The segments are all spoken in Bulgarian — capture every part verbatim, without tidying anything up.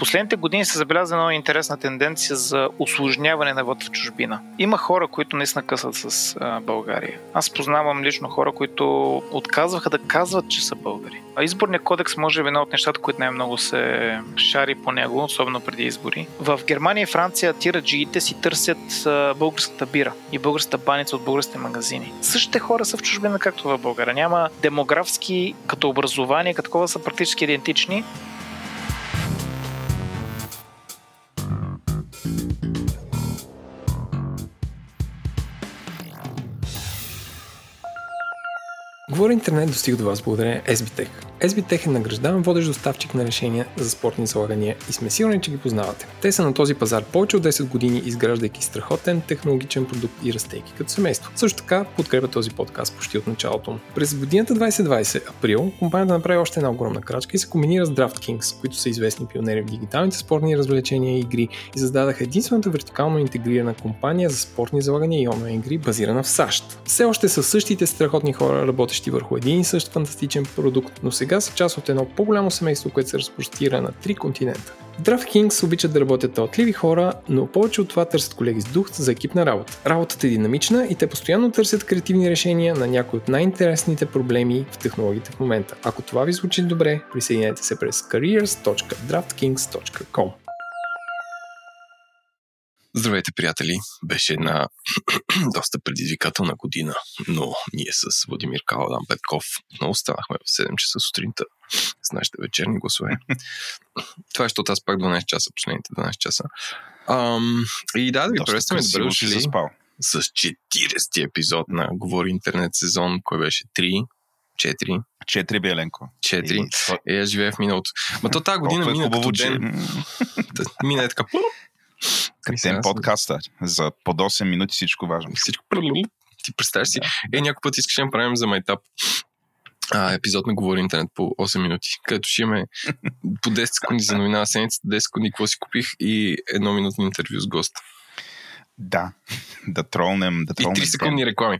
последните години се забелязва много интересна тенденция за усложняване на вода в чужбина. Има хора, които наистина късат с а, България. Аз познавам лично хора, които отказваха да казват, че са българи. А изборният кодекс може би една от нещата, които най-много се шари по него, особено преди избори. В Германия и Франция тираджиите си търсят а, българската бира и българската баница от българските магазини. Същите хора са в чужбина, както в България. Няма демографски, като образование, като такова са практически идентични. Говори Интернет достиг до вас благодарение SBTech. SBTech е награждан водещ доставчик на решения за спортни залагания и сме сигурни, че ги познавате. Те са на този пазар повече от десет години, изграждайки страхотен технологичен продукт и растейки като семейство. Също така подкрепя този подкаст почти от началото. През годината двайсет и двайсета, април, компанията направи още една огромна крачка и се комбинира с DraftKings, които са известни пионери в дигиталните спортни развлечения и игри и създадаха единствената вертикално интегрирана компания за спортни залагания и онлайн игри, базирана в САЩ. Все още са същите страхотни хора, работещи върху един и същ фантастичен продукт, но сега са част от едно по-голямо семейство, което се разпростира на три континента. DraftKings обичат да работят талантливи хора, но повече от това търсят колеги с дух за екипна работа. Работата е динамична и те постоянно търсят креативни решения на някои от най-интересните проблеми в технологиите в момента. Ако това ви звучи добре, присъединете се през careers точка draftkings точка com. Здравейте, приятели! Беше една доста предизвикателна година, но ние с Владимир Каладан Петков отново станахме в седем часа сутринта с нашите вечерни гласове. Това е, защото аз пак дванайсет часа, последните дванайсет часа. Ам, и да, да ви представим, добре дошли с четирийсети епизод на Говори Интернет сезон, кой беше три. Четири. Четири, Беленко. Четири. Е, аз живея в миналото. Ма то тази година мина е като ден. Мина е така... Критен подкаста. За под осем минути всичко важно. Всичко. Ти представяш си. Да. Е, някой път искаш да правим за майтап а, епизод на Говори Интернет по осем минути, където ще имаме по десет секунди за новина на седмицата, десет секунди какво си купих и едно минутно интервю с гост. Да. Да тролнем. Да тролнем и три секундни реклами.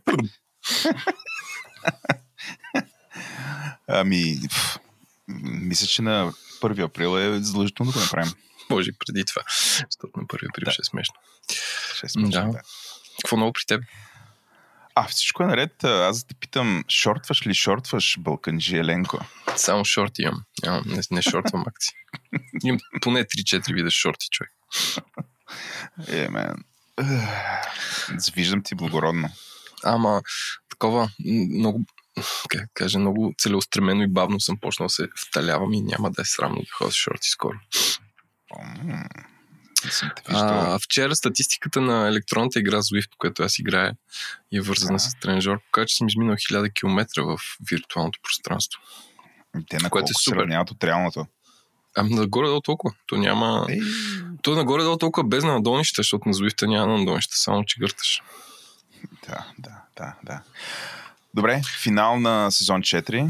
Ами, пф, мисля, че на първи април е задължително да го направим. Може преди това, защото на първия април да. Ще е смешно. Ще е смешно, да. да. Какво ново при теб? А, всичко е наред. Аз да те питам, шортваш ли шортваш, Балканджи Еленко? Само шорти имам. А, не, не шортвам акции. Имам поне три-четири вида шорти, човек. Е, мен. Завиждам ти благородно. Ама, такова, много... Как кажа, много целеустремено и бавно съм почнал да се вталявам и няма да е срамно да ходя с шорти скоро. А, вчера статистиката на електронната игра Zwift, която аз играя, е вързана а. с тренажор, показва, че съм изминал хиляда километра в виртуалното пространство. Те на колко се сравняват от реалното? Ами нагоре-долу толкова. То няма... Ей. То нагоре-долу толкова без надолнища, защото на Zwift няма надолнища, само че гърташ. Да, да, да, да. Добре, финал на сезон четири.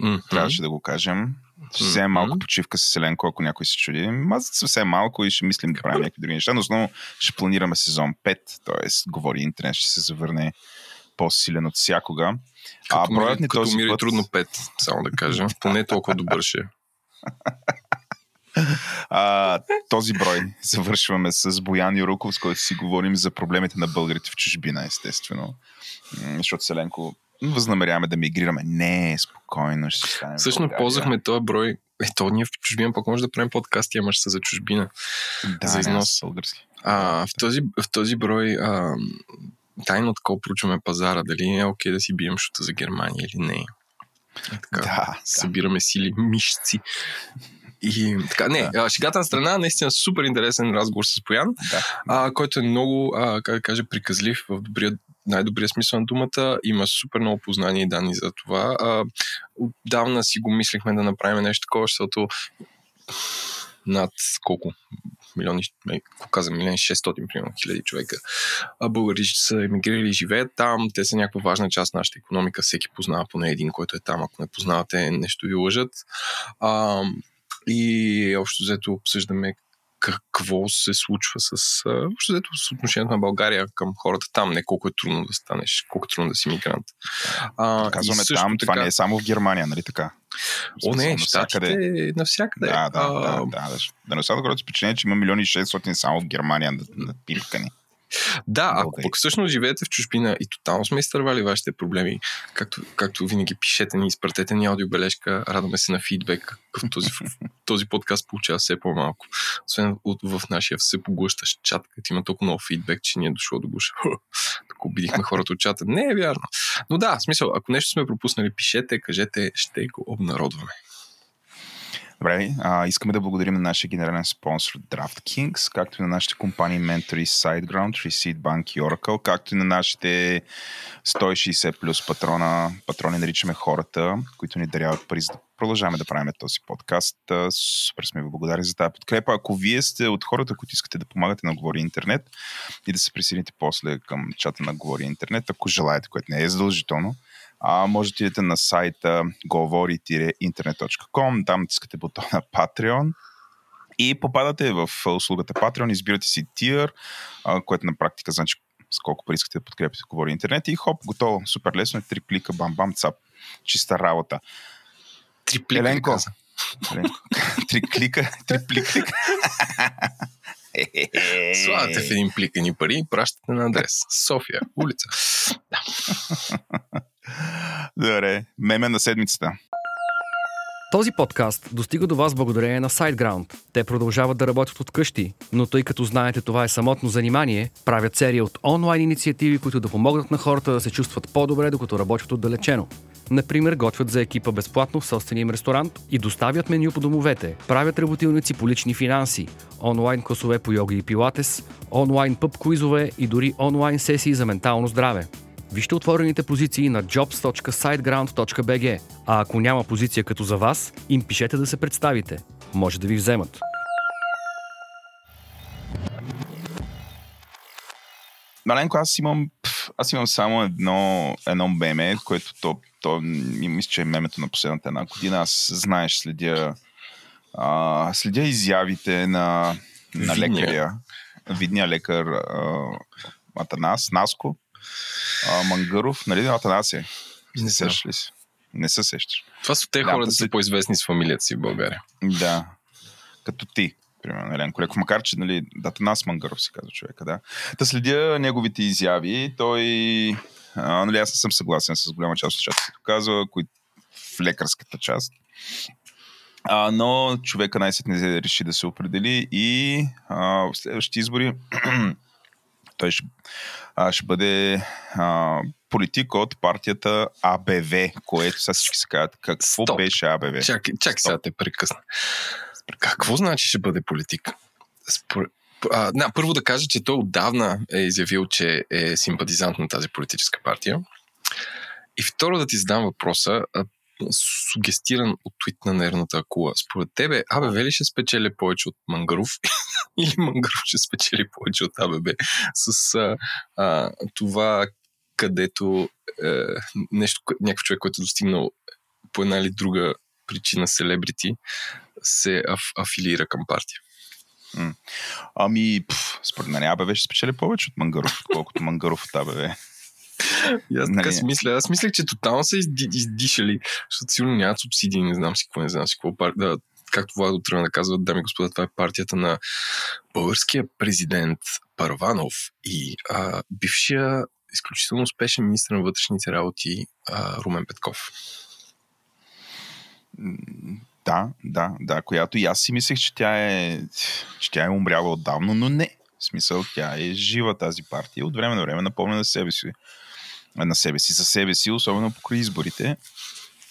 Mm-hmm. Трябваше да го кажем. Ще вземем малко почивка с Еленко, ако някой се чуди. Мазат съвсем малко и ще мислим да правим някакви други неща, но основно ще планираме сезон пет, т.е. Говори Интернет ще се завърне по-силен от всякога. А броят ни този мири път... трудно пет, само да кажем. Поне толкова добър ще е. А, този брой завършваме с Боян Юруков, с който си говорим за проблемите на българите в чужбина, естествено. Защото Селенко възнамеряваме да мигрираме. Не, спокойно ще станем. Всъщност ползвахме този брой. Ето, ние в чужбина пък може да правим подкасти, ама ще са за чужбина. Да, за износ. Български. А, в, този, в този брой а, тайно отколко проучваме пазара. Дали е окей да си бием шута за Германия или не. Така, да, събираме да. сили, мишци. И, така, не, да. шегата на страна, наистина супер интересен разговор с Боян, да. а, който е много, а, как да кажа, приказлив в добрия, най-добрия смисъл на думата. Има супер много познания и данни за това. А, отдавна си го мислихме да направим нещо такова, защото над колко? Милиони, какво казвам, милиони, шестстотин хиляди човека българи са емигрирали и живеят там. Те са някаква важна част на нашата икономика. Всеки познава поне един, който е там. Ако не познавате, нещо ви лъжат. А, И общо взето обсъждаме какво се случва с, въобще взето, с отношението на България към хората там, не колко е трудно да станеш, колко е трудно да си мигрант. А, казваме там, така... това не е само в Германия, нали така? О, не, щатите навсякъде. Да, да, а... да, да, да. Да не остава да впечатление, че има милиони и шестстотин само в Германия напилкани. Да, ако okay. пък всъщност живеете в чужбина и тотално сме изтървали вашите проблеми, както, както винаги пишете ни, изпратете ни аудиобележка, радваме се на фидбек, какъв този, този подкаст получава все по-малко. Освен от, в нашия все поглъщащ чат, като има толкова много фидбек, че ни е дошло до гуша. Тук обидихме хората от чата. Не е вярно. Но да, в смисъл, ако нещо сме пропуснали, пишете, кажете, ще го обнародваме. Добре, а, искаме да благодарим на нашия генерален спонсор DraftKings, както и на нашите компании Mentories, SiteGround, Receipt, Bank и Oracle, както и на нашите сто и шейсет плюс патрона. Патрони наричаме хората, които ни даряват пари, за да продължаваме да правим този подкаст. Супер сме ви благодари за тази подкрепа. Ако вие сте от хората, които искате да помагате на Говори Интернет и да се присъедините после към чата на Говори Интернет, ако желаете, което не е задължително, А, можете да идете на сайта говори интернет точка ком, там натискате бутона Patreon и попадате в услугата Patreon, избирате си tier, което на практика значи с колко пари искате да подкрепите Говори Интернет и хоп, готово, супер лесно, три клика, бам-бам, цап, чиста работа. Три плика, Еленко, Еленко. Три клика, три плика. Слагате в един плик ни пари и пращате на адрес. София, улица. Добре, меме на седмицата. Този подкаст достига до вас благодарение на SiteGround. Те продължават да работят от къщи, но тъй като знаете това е самотно занимание, правят серия от онлайн инициативи, които да помогнат на хората да се чувстват по-добре, докато работят отдалечено. Например, готвят за екипа безплатно в собствения им ресторант и доставят меню по домовете, правят работилници по лични финанси, онлайн класове по йога и пилатес, онлайн пъб куизове и дори онлайн сесии за ментално здраве. Вижте отворените позиции на джобс точка сайтграунд точка би джи, а ако няма позиция като за вас, им пишете да се представите. Може да ви вземат. Маленко, аз имам, аз имам само едно, едно меме, което то, то мисля, че е мемето на последната една година. Аз, знаеш, следя, а, следя изявите на, на лекаря. Видния лекар а, Атанас, Наско. А, Мангъров, нали Атанас е? Не се сещаш ли си? Не се сещаш. Това са те хора да, да са по-известни с фамилията си в България. Да. Като ти, примерно, Еленко Леко. Макар, че, нали, Атанас Мангъров се казва човека, да. Да следя неговите изяви. Той, а, нали, аз не съм съгласен с голяма част от част, като казва, кои... в лекарската част. А, но човека най-сетне реши да се определи и а, в следващите избори той ще, а, ще бъде а, политик от партията А Б В, което сега всички се казват. Какво Стоп. Беше А Б В? Чакай, чак сега те прекъсна. Какво значи ще бъде политик? Спор... А, на, първо да кажа, че той отдавна е изявил, че е симпатизант на тази политическа партия. И второ да ти задам въпроса, а, сугестиран от твит на нервната акула. Според тебе А Б В ли ще спечели повече от Мангъров? Или Мангъров ще спечели повече от А Б В с а, а, това, където е, нещо, някакъв човек, който е достигнал по една или друга причина селебрити, се аф- афилира към партия? М. Ами, пф, според мен А Б В ще спечели повече от Мангъров, колкото Мангъров от А Б В. И аз така си мисля. Аз мислех, че тотално са изди, издишали, защото сигурно нямат субсидии, не знам си какво, не знам си какво. Пар... Да, както Владо трябва да казват, дами и господа, това е партията на българския президент Първанов и а, бившия изключително успешен министър на вътрешните работи а, Румен Петков. Да, да, да, която и аз си мислех, че тя е, че тя е умряла отдавна, но не. В смисъл, тя е жива тази партия. От време на време напомня на себе си. На себе си, за себе си, особено покрай изборите.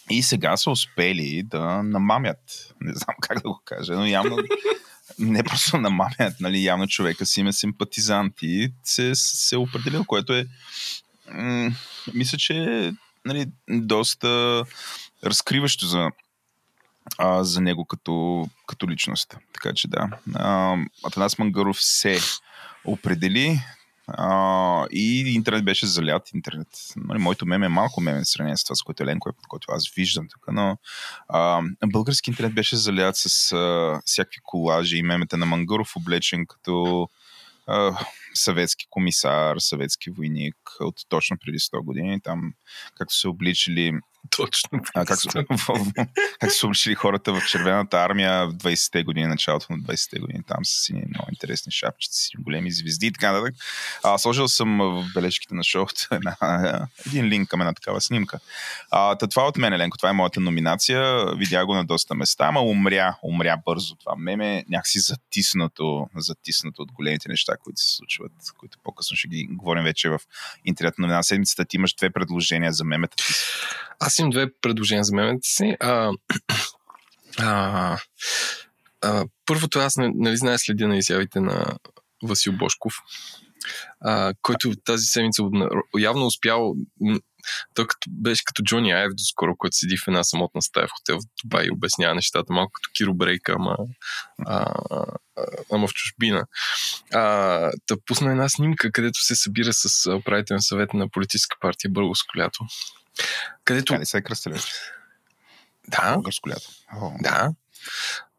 И сега са успели да намамят. Не знам как да го кажа, но явно не просто намамят, нали, явно човека си има симпатизант и се, се определил, което е м- мисля, че нали, доста разкриващо за А, за него като, като личност. Така че да. А, Атанас Мангъров се определи. Uh, и интернет беше залят интернет. Моето меме е малко меме в сравнение с това, с което Еленко е, под което аз виждам тук, но uh, български интернет беше залят с uh, всякакви колажи и мемета на Мангъров, облечен като uh, съветски комисар, съветски войник от точно преди сто години, там както се обличали Точно. А, как, как са обличили хората в червената армия в двайсетте години, началото на двайсетте години, там са си много интересни шапчици, си големи звезди и така нататък. А, сложил съм в бележките на шоуто една, един линк към една такава снимка. А, това от мен, Еленко, това е моята номинация, видя го на доста места, ама умря, умря бързо това меме, някакси затиснато, затиснато от големите неща, които се случват, които по-късно ще ги говорим вече в интернет новина седмицата. Ти имаш две предложения за мемета. Аз имам две предложения за мемета си. А, а, а, първото, аз нали знае следя на изявите на Васил Божков, а, който тази седмица явно успял. Той като, беше като Джони Айв доскоро, който седи в една самотна стая в хотел в Дубай и обяснява нещата, малко като Киро Брейка, ама, а, ама в чужбина. А, да пусна една снимка, където се събира с управителен съвет на политическа партия Българско лято. Където... Къде се е кръстелен? Да. Българско лято. О. Да.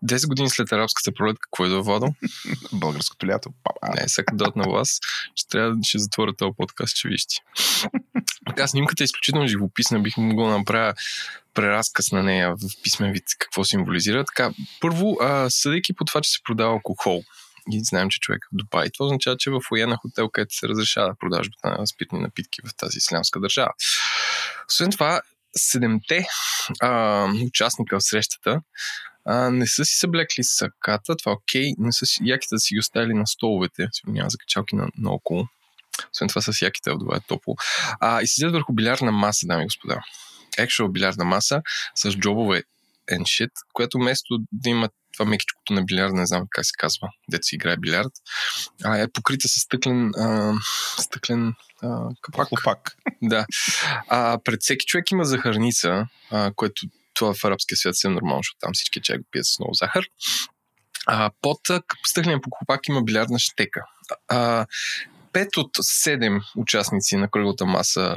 десет години след арабската пролет, какво е доводил? Българското лято. Папа. Не, сега дойдат на вас, ще трябва да ще затворя този подкаст, че вижте. Така, снимката е изключително живописна, бих могъл да направя преразказ на нея в писмен вид, какво символизира. Така, първо, съдейки по това, че се продава алкохол, и знаем, че човек в Дубай. Това означава, че в военна хотел, където се разрешава продажбата на спиртни напитки в тази ислямска държава. Освен това, седемте а, участника в срещата а, не са си съблекли саката, това окей, не са си, яките да си ги оставили на столовете, няма закачалки на, на около. Освен това с яките в Дубай е топло. А, и седят върху билярна маса, дами и господа. Екшъл билярна маса с джобове and shit, което вместо да имат това мекичкото на билярда, не знам как се казва, дето си играе билярд, а е покрита с стъклен, а, стъклен а, капак. Лопак. Да. А, пред всеки човек има захарница, а, което това в арабския свят се е нормално, защото там всички чай го пият с много захар. А, под стъклен покупак има билярдна щека. А, пет от седем участници на кръглата маса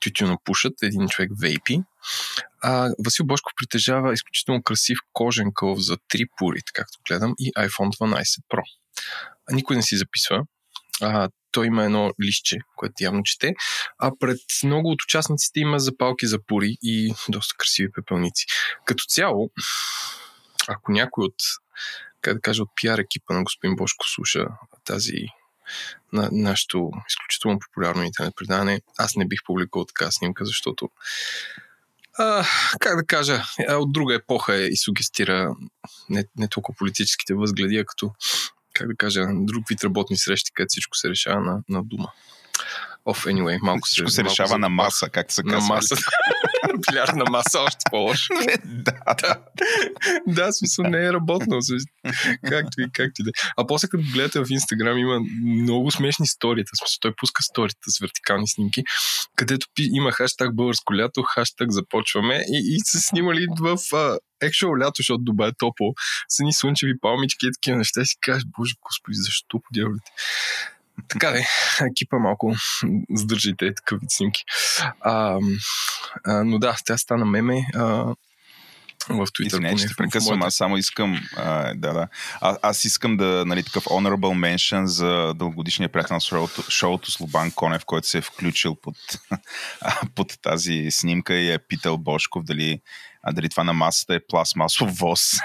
тютюно пушат, един човек вейпи. А, Васил Божков притежава изключително красив кожен кълв за три пурит, както гледам, и айфон дванайсет про. А, никой не си записва. А, той има едно листче, което явно чете. А пред много от участниците има запалки за пури и доста красиви пепелници. Като цяло, ако някой от, как да кажа, от пиар екипа на господин Божков слуша тази на нашето изключително популярно интернет предаване, аз не бих публикувал така снимка, защото а, как да кажа, от друга епоха е и сугестира не, не толкова политическите възгледи, а като, как да кажа, друг вид работни срещи, където всичко се решава на, на дума. Оф, anyway, малко всичко се, се малко решава за... на маса, както се казва. На маса. Билярна маса, още по-лошо. да, да. да, смисъл не е работно. както и както и да. А после като гледате в Инстаграм, има много смешни сторията. Смисъл, той пуска сторията с вертикални снимки, където има хаштаг българско лято, хаштаг започваме и, и се снимали в uh, actual лято, защото Дубай е топло. Са ни слънчеви палмички и такива неща. Си кажеш, боже господи, защо подяволите? Така де, екипа малко сдържите такъв вид снимки. А, а, но да, тя стана меме а, в Twitter. Извиня, че те прекъсвам, моята... аз само искам а, да, да. А, аз искам да, нали, такъв honorable mention за дългогодишния приятел на шоуто, шоуто с Лобан Конев, който се е включил под, под тази снимка и е питал Божков дали А дали това на масата е пластмасов Voss.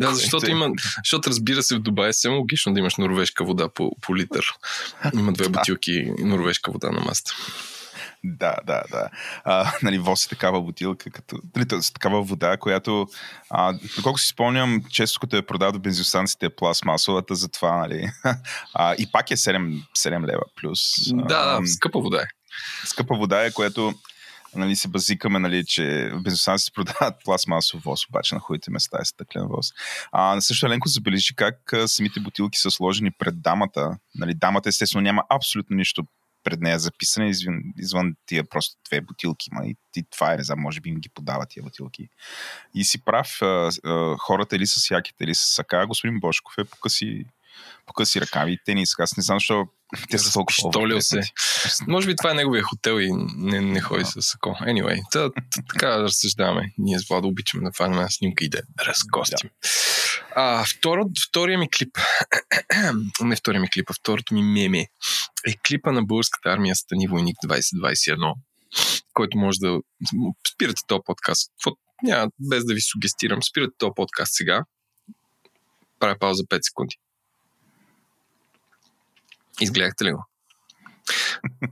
Да, защото има. Защото разбира се, в Дубай е съвсем логично да имаш норвежка вода по, по литър. Има две бутилки норвежка вода на масата. Да, да, да. А, нали, Voss е такава бутилка, като такава вода, която, а, доколко си спомням, често като я продава до бензиностанциите е пластмасовата, затова, нали. А, и пак е седем лева плюс. Да, а, скъпа вода е. Скъпа вода е, която. Нали, се базикаме, нали, че в бизнесанци се продават пластмасов Voss, обаче на хубавите места е стъклен Voss. А, също Еленко забележи как а, самите бутилки са сложени пред дамата. Нали, дамата естествено няма абсолютно нищо пред нея записане, извън, извън тия просто две бутилки има и, и това е, не знам, може би им ги подава тия бутилки. И си прав, а, а, хората или с яките, или с сака, господин Божков е покъси, покъси ръкави и тениска. Аз не знам, защото Те са толкова щолил се. Може би това е неговия хотел и не, не ходи no. с тако. Anyway, тъ, тъ, така разсъждаваме. Ние с Владо обичаме да фанаме на снимка и да разкостим. Yeah. А, второ, втория ми клип, не втория ми клип, а второто ми меме е клипа на българската армия Стани войник двайсет двайсет и едно, който може да... Спирате този подкаст. Няма, без да ви сугестирам. Спирате този подкаст сега. Правя пауза пет секунди. Изгледахте ли го?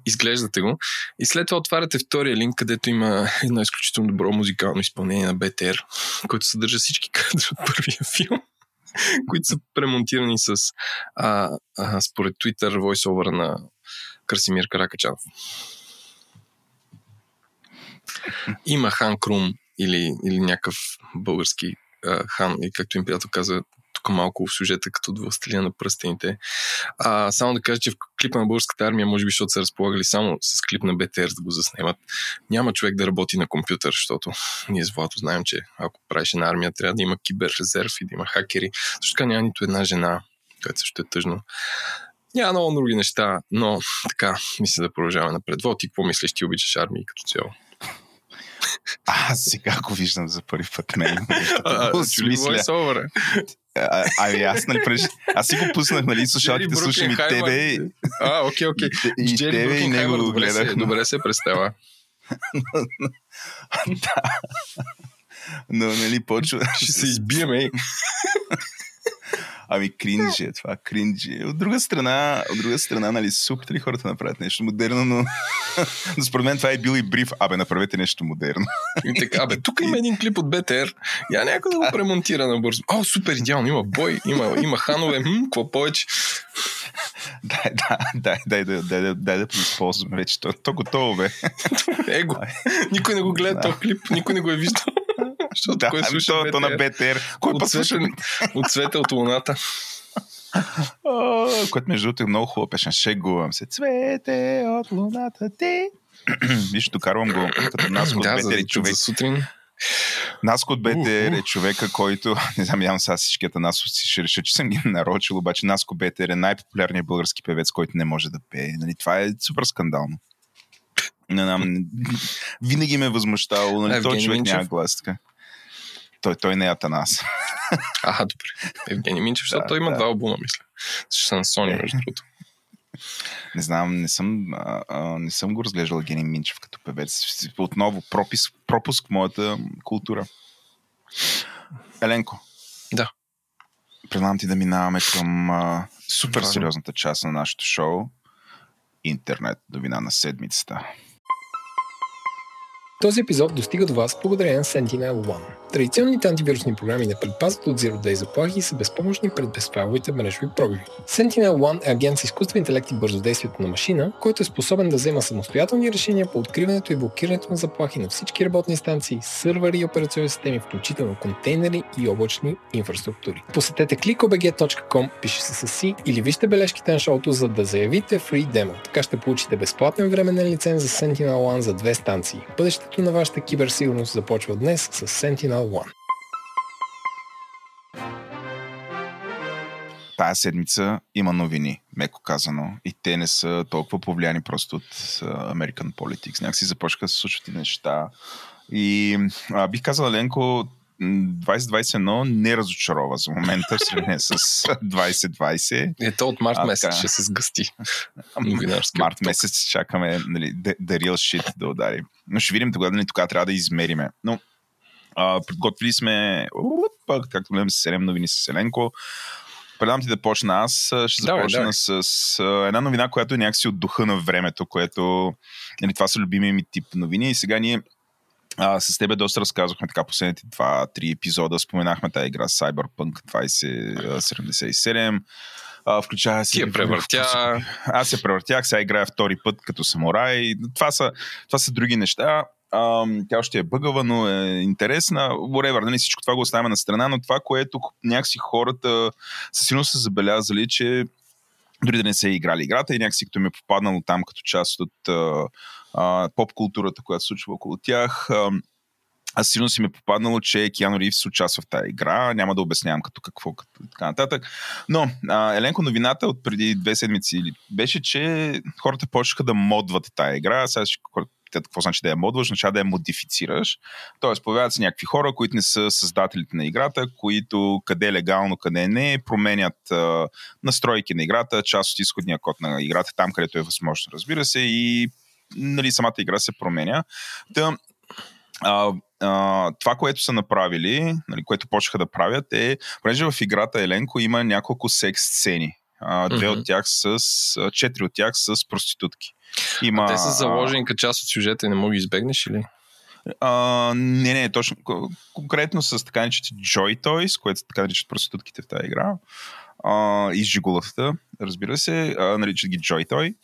Изглеждате го. И след това отваряте втория линк, където има едно изключително добро музикално изпълнение на Б Т Р, който съдържа всички кадри от първия филм, които са премонтирани с а, а, според Twitter войсовър на Красимир Каракачанов. Има Хан Крум или, или някакъв български а, хан, и както им приятел каза, малко в сюжета, като от Властелина на пръстените. А, само да кажа, че в клипа на българската армия, може би, защото са разполагали само с клип на Б Т Р да го заснемат. Няма човек да работи на компютър, защото ние с Владо знаем, че ако правиш на армия, трябва да има киберрезерв и да има хакери. Също така няма нито една жена, което също е тъжно. Няма много други неща, но така, мисля да продължаваме напред. Владо, ти какво мислиш, ти обичаш армия като цяло? А, сега го виждам за първи път. Не, не, А, ами аз, нали, преж... аз си го пуснах, нали, слушалките, слушам и тебе. А, окей, окей. И тебе и него го гледах. Добре се представя. Да. Но, нали, почва... Ще се избиеме. Ами кринджи е това, кринджи. От друга страна, от друга страна, нали, сухте ли хората направят нещо модерно, но... но според мен това е бил и бриф. Абе, направете нещо модерно. И така, абе, тук има един клип от Б Т Р. Я някой да го премонтира набързо. О, супер идеално, има бой, има, има ханове, какво повече. Дай, да, дай, дай, дай, дай, дай, дай да поизползваме вече. То, то готово, бе. Его. Никой не го гледа да. Този клип, никой не го е виждал. Защото да, кой слуша то, то на Б Т Р. Кой от, цвете, от Цвете от Луната. О, което между другото е много хубава песен. Шегувам се. Цвете от Луната ти. Виж, докарвам го като Наско от да, Б Т Р и човек. За сутрин. Наско от Б Т Р е човека, който... Не знам, явно сега всички Атанасов си ще реша, че съм ги нарочил, обаче Наско Б Т Р е най-популярният български певец, който не може да пее. Нали, това е супер скандално. Не, не, винаги ме е възмущавало, нали, този човек Минчев. Няма глас така. Той, той не е Атанас. А, добре. Евгений Минчев, защото да, той има да. два албума, мисля. Ще съм Сони, между другото. Не знам, не съм, а, а, не съм го разглеждал Евгений Минчев като певец. Отново пропис, пропуск в моята култура. Еленко. Да. Предлагам ти да минаваме към а, супер Важно. сериозната част на нашето шоу. Интернет новина на седмицата. Този епизод достига до вас благодарение на SentinelOne. Традиционните антивирусни програми не предпазват от Zero Day заплахи и са безпомощни пред безправовите мрежови пробиви. SentinelOne е агент с изкуствен интелект и бързодействието на машина, който е способен да взема самостоятелни решения по откриването и блокирането на заплахи на всички работни станции, сървъри и операционни системи, включително контейнери и облачни инфраструктури. Посетете клик о бе ге точка ком, пише се с C, или вижте бележките на шоуто, за да заявите Free Demo. Така ще получите безплатен временен лиценз за SentinelOne за две станции. Бъдещето на вашата киберсигурност започва днес с SentinelOne. Тая седмица има новини, меко казано, и те не са толкова повлияни просто от American Politics. Някакси започнаха да се случват и неща. И а, бих казал, Ленко, двайсет двайсет и едно не разочарова за момента в сравнение с двайсет двайсет. Ето от март месец а, ще се сгъсти. Март месец чакаме, нали, the, the real shit да удари. Но ще видим тогава, нали, тогава трябва да измериме. Но а, подготвили сме пък, както гледам, седем новини с Еленко. Предам ти да почна аз. Ще започна да, да. с а, една новина, която е някакси от духа на времето, което, нали, това са любими ми тип новини и сега ние А, с тебе доста разказвахме така последните два-три епизода. Споменахме тази игра Cyberpunk двайсет седемдесет и седем. А, включава се... Ти я превъртя. Аз я превъртях, сега играя втори път като самурай. Това са, това са други неща. А, тя още е бъгава, но е интересна. Whatever, нали, всичко това го оставяме на страна, но това, което някакси хората със сигурност са забелязали, че дори да не са играли играта и някакси като ми е попаднало там като част от поп-културата, която се случва около тях. Аз сигурно си ми е попаднало, че Киану Рийвс участва в тази игра. Няма да обяснявам като какво, като така нататък. Но, а, Еленко, новината от преди две седмици беше, че хората почнаха да модват тази игра. Сега ще... Какво значи да я модваш? Значи да я модифицираш. Тоест, появяват се някакви хора, които не са създателите на играта, които къде е легално, къде не, променят а, настройки на играта, част от изходния код на играта, там където е възможно, разбира се, и нали, самата игра се променя. Та, а, а, това, което са направили, нали, което почнаха да правят е, понеже в играта Еленко има няколко секс сцени. А, две mm-hmm. от тях с, четири от тях с проститутки. Има... А те са заложенка част от сюжета и не мога да избегнеш или? А, не, не, точно. Конкретно с така наричат Joy Toys, което така наричат проститутките в тази игра. А, и жигулавата, разбира се, а, наричат ги Joy Toy.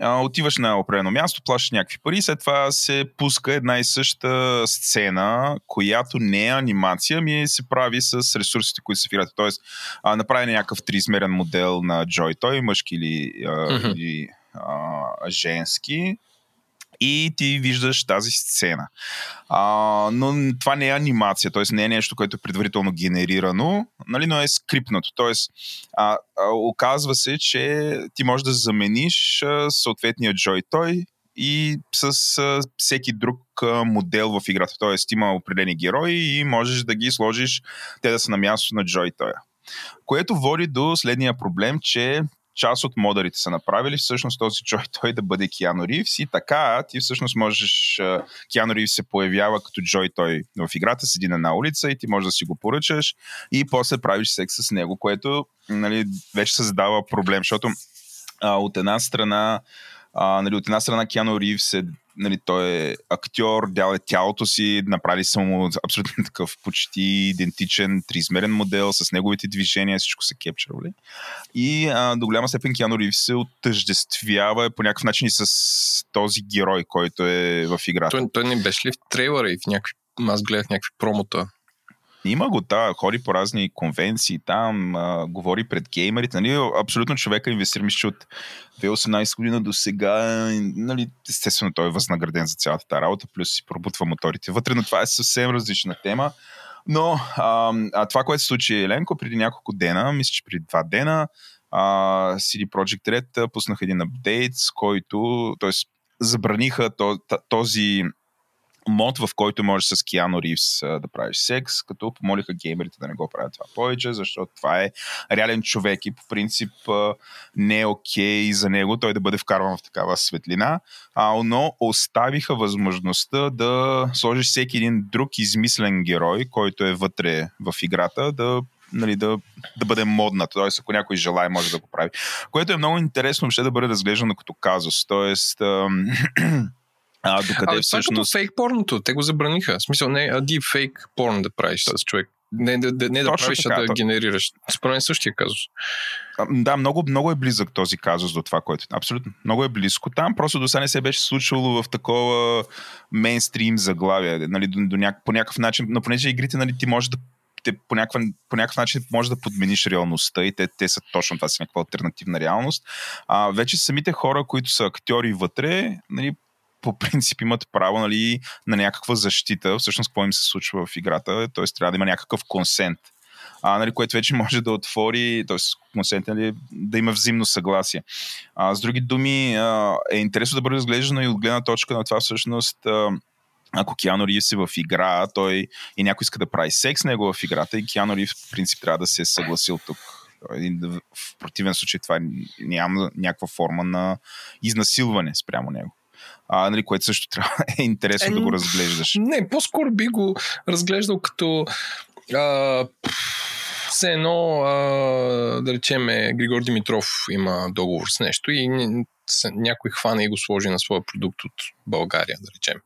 А, отиваш на определено място, плащаш някакви пари, след това се пуска една и съща сцена, която не е анимация, ми се прави с ресурсите, които се фират. Тоест, а, направи някакъв триизмерен модел на Joy Toy, мъжки или... А, mm-hmm. или Uh, женски, и ти виждаш тази сцена. Uh, но това не е анимация, т.е. не е нещо, което е предварително генерирано, нали, но е скрипнато. Т.е. Uh, uh, оказва се, че ти можеш да замениш uh, съответния Joy Toy и с uh, всеки друг uh, модел в играта. Т.е. има определени герои и можеш да ги сложиш, те да са на място на Joy Toy. Което води до следния проблем, че част от модерите са направили всъщност този Joy Toy да бъде Киану Рийвс и така ти всъщност можеш... Киану Рийвс се появява като Joy Toy в играта, седи на една улица и ти можеш да си го поръчаш и после правиш секс с него, което нали, вече създава проблем, защото а, от една страна а, нали, от една страна Киану Рийвс е нали, той е актьор, дял е тялото си, направи само абсолютно такъв почти идентичен триизмерен модел с неговите движения, всичко се кепчервали. И а, до голяма степен Киану Рийвс се отъждествява по някакъв начин и с този герой, който е в играта. Той, той не беше ли в трейлера и в някакви... Аз гледах някакви промота. Има го, да, ходи по разни конвенции там, а, говори пред геймерите. Нали, абсолютно човека инвестира, мисля, от две хиляди и осемнадесета година до сега. Нали, естествено, той е възнаграден за цялата тази работа, плюс си пробутва моторите вътре, но това е съвсем различна тема. Но а, а това, което се случи, Еленко, преди няколко дена, мисля, че преди два дена, а, си ди Projekt Red пуснаха един апдейт, с който, т.е. забраниха този мод, в който можеш с Киану Рийвс да правиш секс, като помолиха геймерите да не го правят това повече, защото това е реален човек и по принцип не е окей за него той да бъде вкарван в такава светлина, но оставиха възможността да сложиш всеки един друг измислен герой, който е вътре в играта, да нали, да, да бъде модна. Т.е. ако някой желае, може да го прави. Което е много интересно, ще да бъде разглеждано като казус. Тоест... А, докъде а, всъщност... като фейк порното, те го забраниха. В смисъл, не а deep фейк порн да правиш с човек. Не, не, не да правиш, така, а да то... генерираш. Според мен същия казус. А, да, много, много е близък този казус до това, което... Абсолютно. Много е близко там. Просто до сега не се беше случвало в такова мейнстрим заглавие. Нали, до, до няк... По някакъв начин, но понеже игрите нали, ти можеш да По някакъв, по някакъв начин можеш да подмениш реалността и те, те са точно това си някаква алтернативна реалност. А, вече самите хора, които са актьори вътре, нали, по принцип имат право нали, на някаква защита, всъщност какво им се случва в играта, т.е. трябва да има някакъв консент, а, нали, което вече може да отвори, т.е. консент нали, да има взаимно съгласие. А, с други думи, а, е интересно да бъде разглеждано и от гледна точка на това всъщност, а, ако Киану Рийвс е в игра, той и някой иска да прави секс него в играта и Киану Рийвс в принцип трябва да се е съгласил тук. В противен случай това няма някаква форма на изнасилване спрямо него. А, нали, което също трябва е интересно е, да го разглеждаш. Не, по-скоро би го разглеждал като а, все едно а, да речем Григор Димитров има договор с нещо и някой хване и го сложи на своя продукт от България, да речем.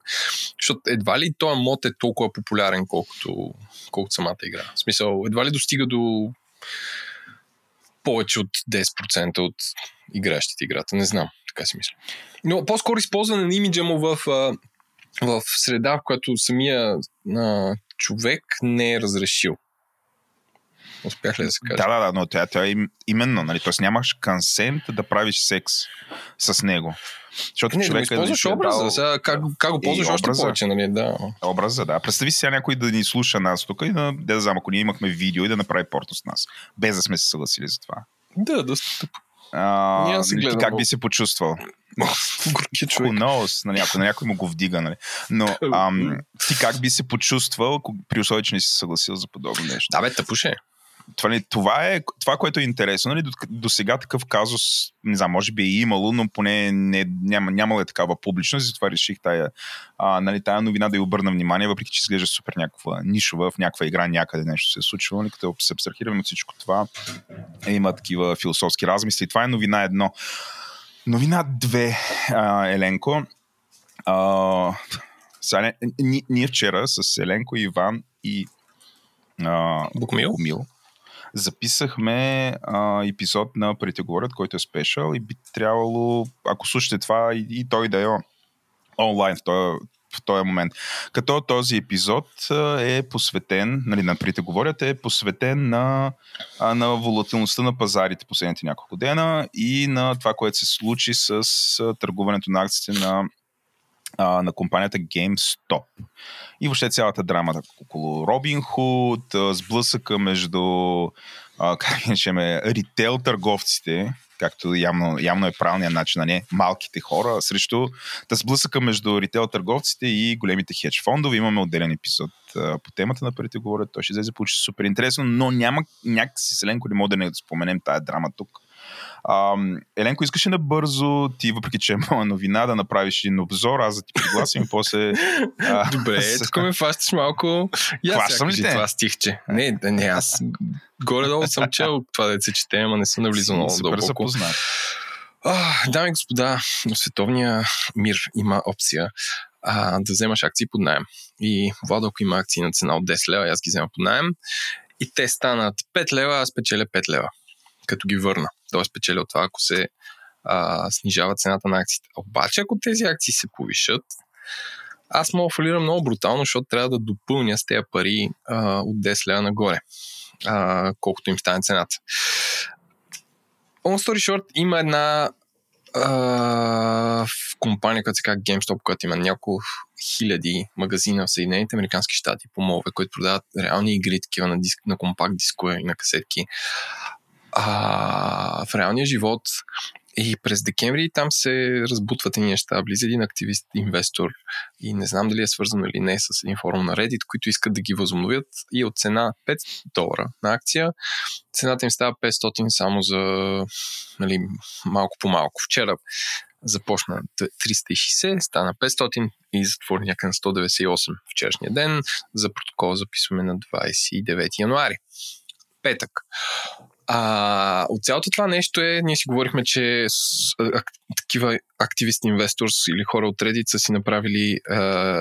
Защото едва ли този мод е толкова популярен, колкото, колкото самата игра. В смисъл, едва ли достига до повече от десет процента от игращите играта. Не знам, така си мисля. Но по-скоро използване на имиджа му в, в среда, в която самия а, човек не е разрешил. Успях ли да се кажа? Да, да, да, но тя, тя им, именно, нали, т.е. нямаш консент да правиш секс с него. Защото не, човека да използваш е образа, дал... сега, как, как го ползваш още повече, нали, да. Образа, да. Представи си сега някой да ни слуша нас тук и да, да знам, ако ние имахме видео и да направи порно с нас. Без да сме се съгласили за това. Да, доста тъпо. А, гледам, как би се почувствал? Кунос, нали, ако на някой му го вдига, нали. Но ам, ти как би се почувствал при условие, че не си съгласил за подобно нещо? Да бе, тъпуше. Това, това е това, което е интересно. Нали? До, до сега такъв казус, не знам, може би е имало, но поне не, няма, нямало е такава публичност, затова реших тая, а, нали, тая новина да я обърна внимание, въпреки че изглежда супер някаква нишова, в някаква игра някъде нещо се е случило, нали? Като се абстрахираме от всичко това, има такива философски размисли. Това е новина едно. Новина две, а, Еленко. А, сега, ние, ние вчера с Еленко, Иван и а, Букмил, Букмил. записахме а, епизод на Притеговорят, който е спешъл и би трябвало, ако слушате това, и, и той да е онлайн в този, в този момент. Като този епизод е посветен, нали, на Притеговорят е посветен на, на волатилността на пазарите последните няколко дена и на това, което се случи с търгуването на акциите на на компанията GameStop. И въобще цялата драма около Робин Худ, сблъсъка между как речеме, ритейл търговците, както явно, явно е правилният начин, а не малките хора, срещу да сблъсъка между ритейл търговците и големите хедж фондове. Имаме отделен епизод по темата на Притеговорят. Той ще излезе, получи супер интересно, но няма някакси Селенко не мога да не споменем тая драма тук. Uh, Еленко, искаш ли набързо ти, въпреки че е моя новина, да направиш един обзор, аз да ти пригласим и после... Uh, Добре, с... тук ме фащаш малко. Хващам ли те? Това стихче. Не, да, не, аз горе-долу съм чел това да се чете, ама не съм навлизал много дълбоко. Oh, дами и господа, в световния мир има опция а, да вземаш акции под наем. И Владо, ако има акции на цена от десет лева, аз ги взема под наем. И те станат пет лева, аз печеля пет лева. Като ги върна. Той спечели от това, ако се а, снижава цената на акциите. Обаче, ако тези акции се повишат, аз мога фалирам много брутално, защото трябва да допълня с тези пари а, от десет лева нагоре, а, колкото им стане цената. On story short, има една а, компания, която се казва GameStop, която има няколко хиляди магазина в Съединените американски щати по молове, които продават реални игри, такива на, диск, на компакт дискове и на касетки. А, в реалния живот и през декември там се разбутват и неща. Близо един активист, инвестор и не знам дали е свързано или не с един форум на Reddit, които искат да ги възобновят и от цена пет долара на акция, цената им става петстотин само за, нали, малко по малко. Вчера започна триста и шейсет, стана петстотин и затвори някъде на сто деветдесет и осем вчерашния ден. За протокол записваме на двадесет и девети януари. Петък. А, от цялото това нещо е, ние си говорихме, че ак, такива активисти инвестори или хора от Reddit са си направили е,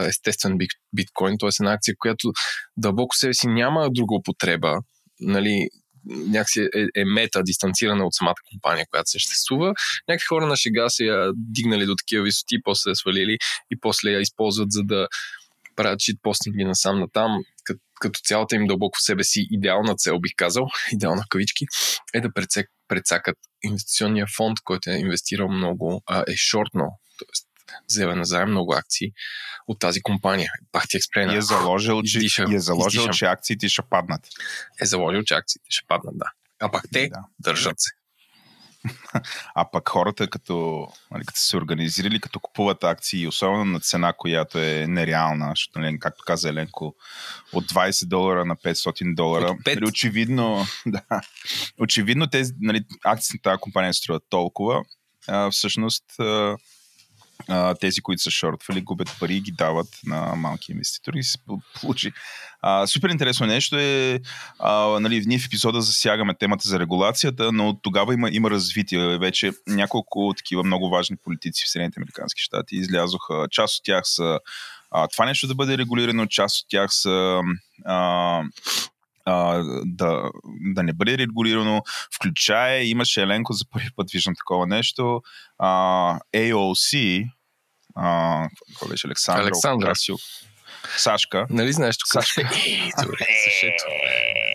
естествен бит, биткоин, т.е. една акция, която дълбоко себе си няма друга употреба, нали, някакси е, е мета, дистанцирана от самата компания, която съществува. Някакви хора на шега са я дигнали до такива висоти, после я свалили и после я използват, за да правят шитпостинги насам натам, като като цялата им дълбоко в себе си идеална цел, бих казал, идеална кавички, е да прецакат инвестиционния фонд, който е инвестирал много, а, е шортнал, т.е. взема назаем много акции от тази компания. Бах ти експрена. Е заложил, че, е заложил че акциите ще паднат. Е заложил, че акциите ще паднат, да. А пак те да. държат се. А пък хората, като, нали, като се организирали, като купуват акции, особено на цена, която е нереална, защото, нали, както каза Еленко, от двадесет долара на петстотин долара, нали, очевидно, да, очевидно тези, нали, акции на тази компания струват толкова, а, всъщност а, тези, които са шортвали, губят пари и ги дават на малки инвеститори и се получи. А, супер интересно нещо е, а, нали, ние в епизода засягаме темата за регулацията, но тогава има, има развитие. Вече няколко такива много важни политици в Съединените американски щати излязоха. Част от тях са а, това нещо да бъде регулирано, част от тях са а, а, да, да не бъде регулирано. Включая, имаше, Еленко, за първи път виждам такова нещо, а, Ей О Си, а, какво беше, Александра, Александра. Окасио, Сашка. Нали знаеш тук? Сашка. Добре, същото.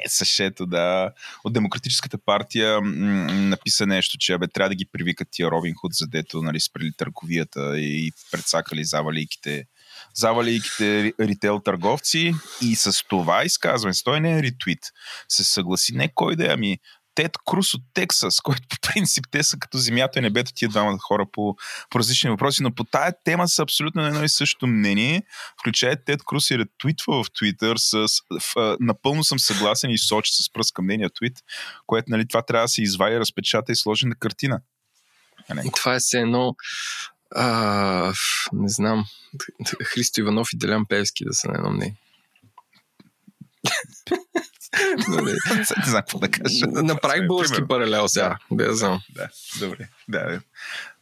Съшето, да. От Демократическата партия м- м- написа нещо, че бе, трябва да ги привикат тия Робин Худ, задето нали, спрели търговията и предсакали завалийките, завалийките ритейл търговци. И с това изказване, с той не е ритвит, се съгласи не кой да е, ами Тед Круз от Тексас, който по принцип те са като земята и небето тия двамата хора по, по различни въпроси, но по тая тема са абсолютно на едно и също мнение. Включая Тед Круз и ретвитва в Twitter с в, напълно съм съгласен и сочи с пръст към нейния твит, което нали, това трябва да се извади, разпечата и сложи на картина. И това е се едно а, не знам Христо Иванов и Делян Певски да са на едно мнение. Не знам какво да кажа. Направих български паралел сега. Да, знам. Да, добре. Да,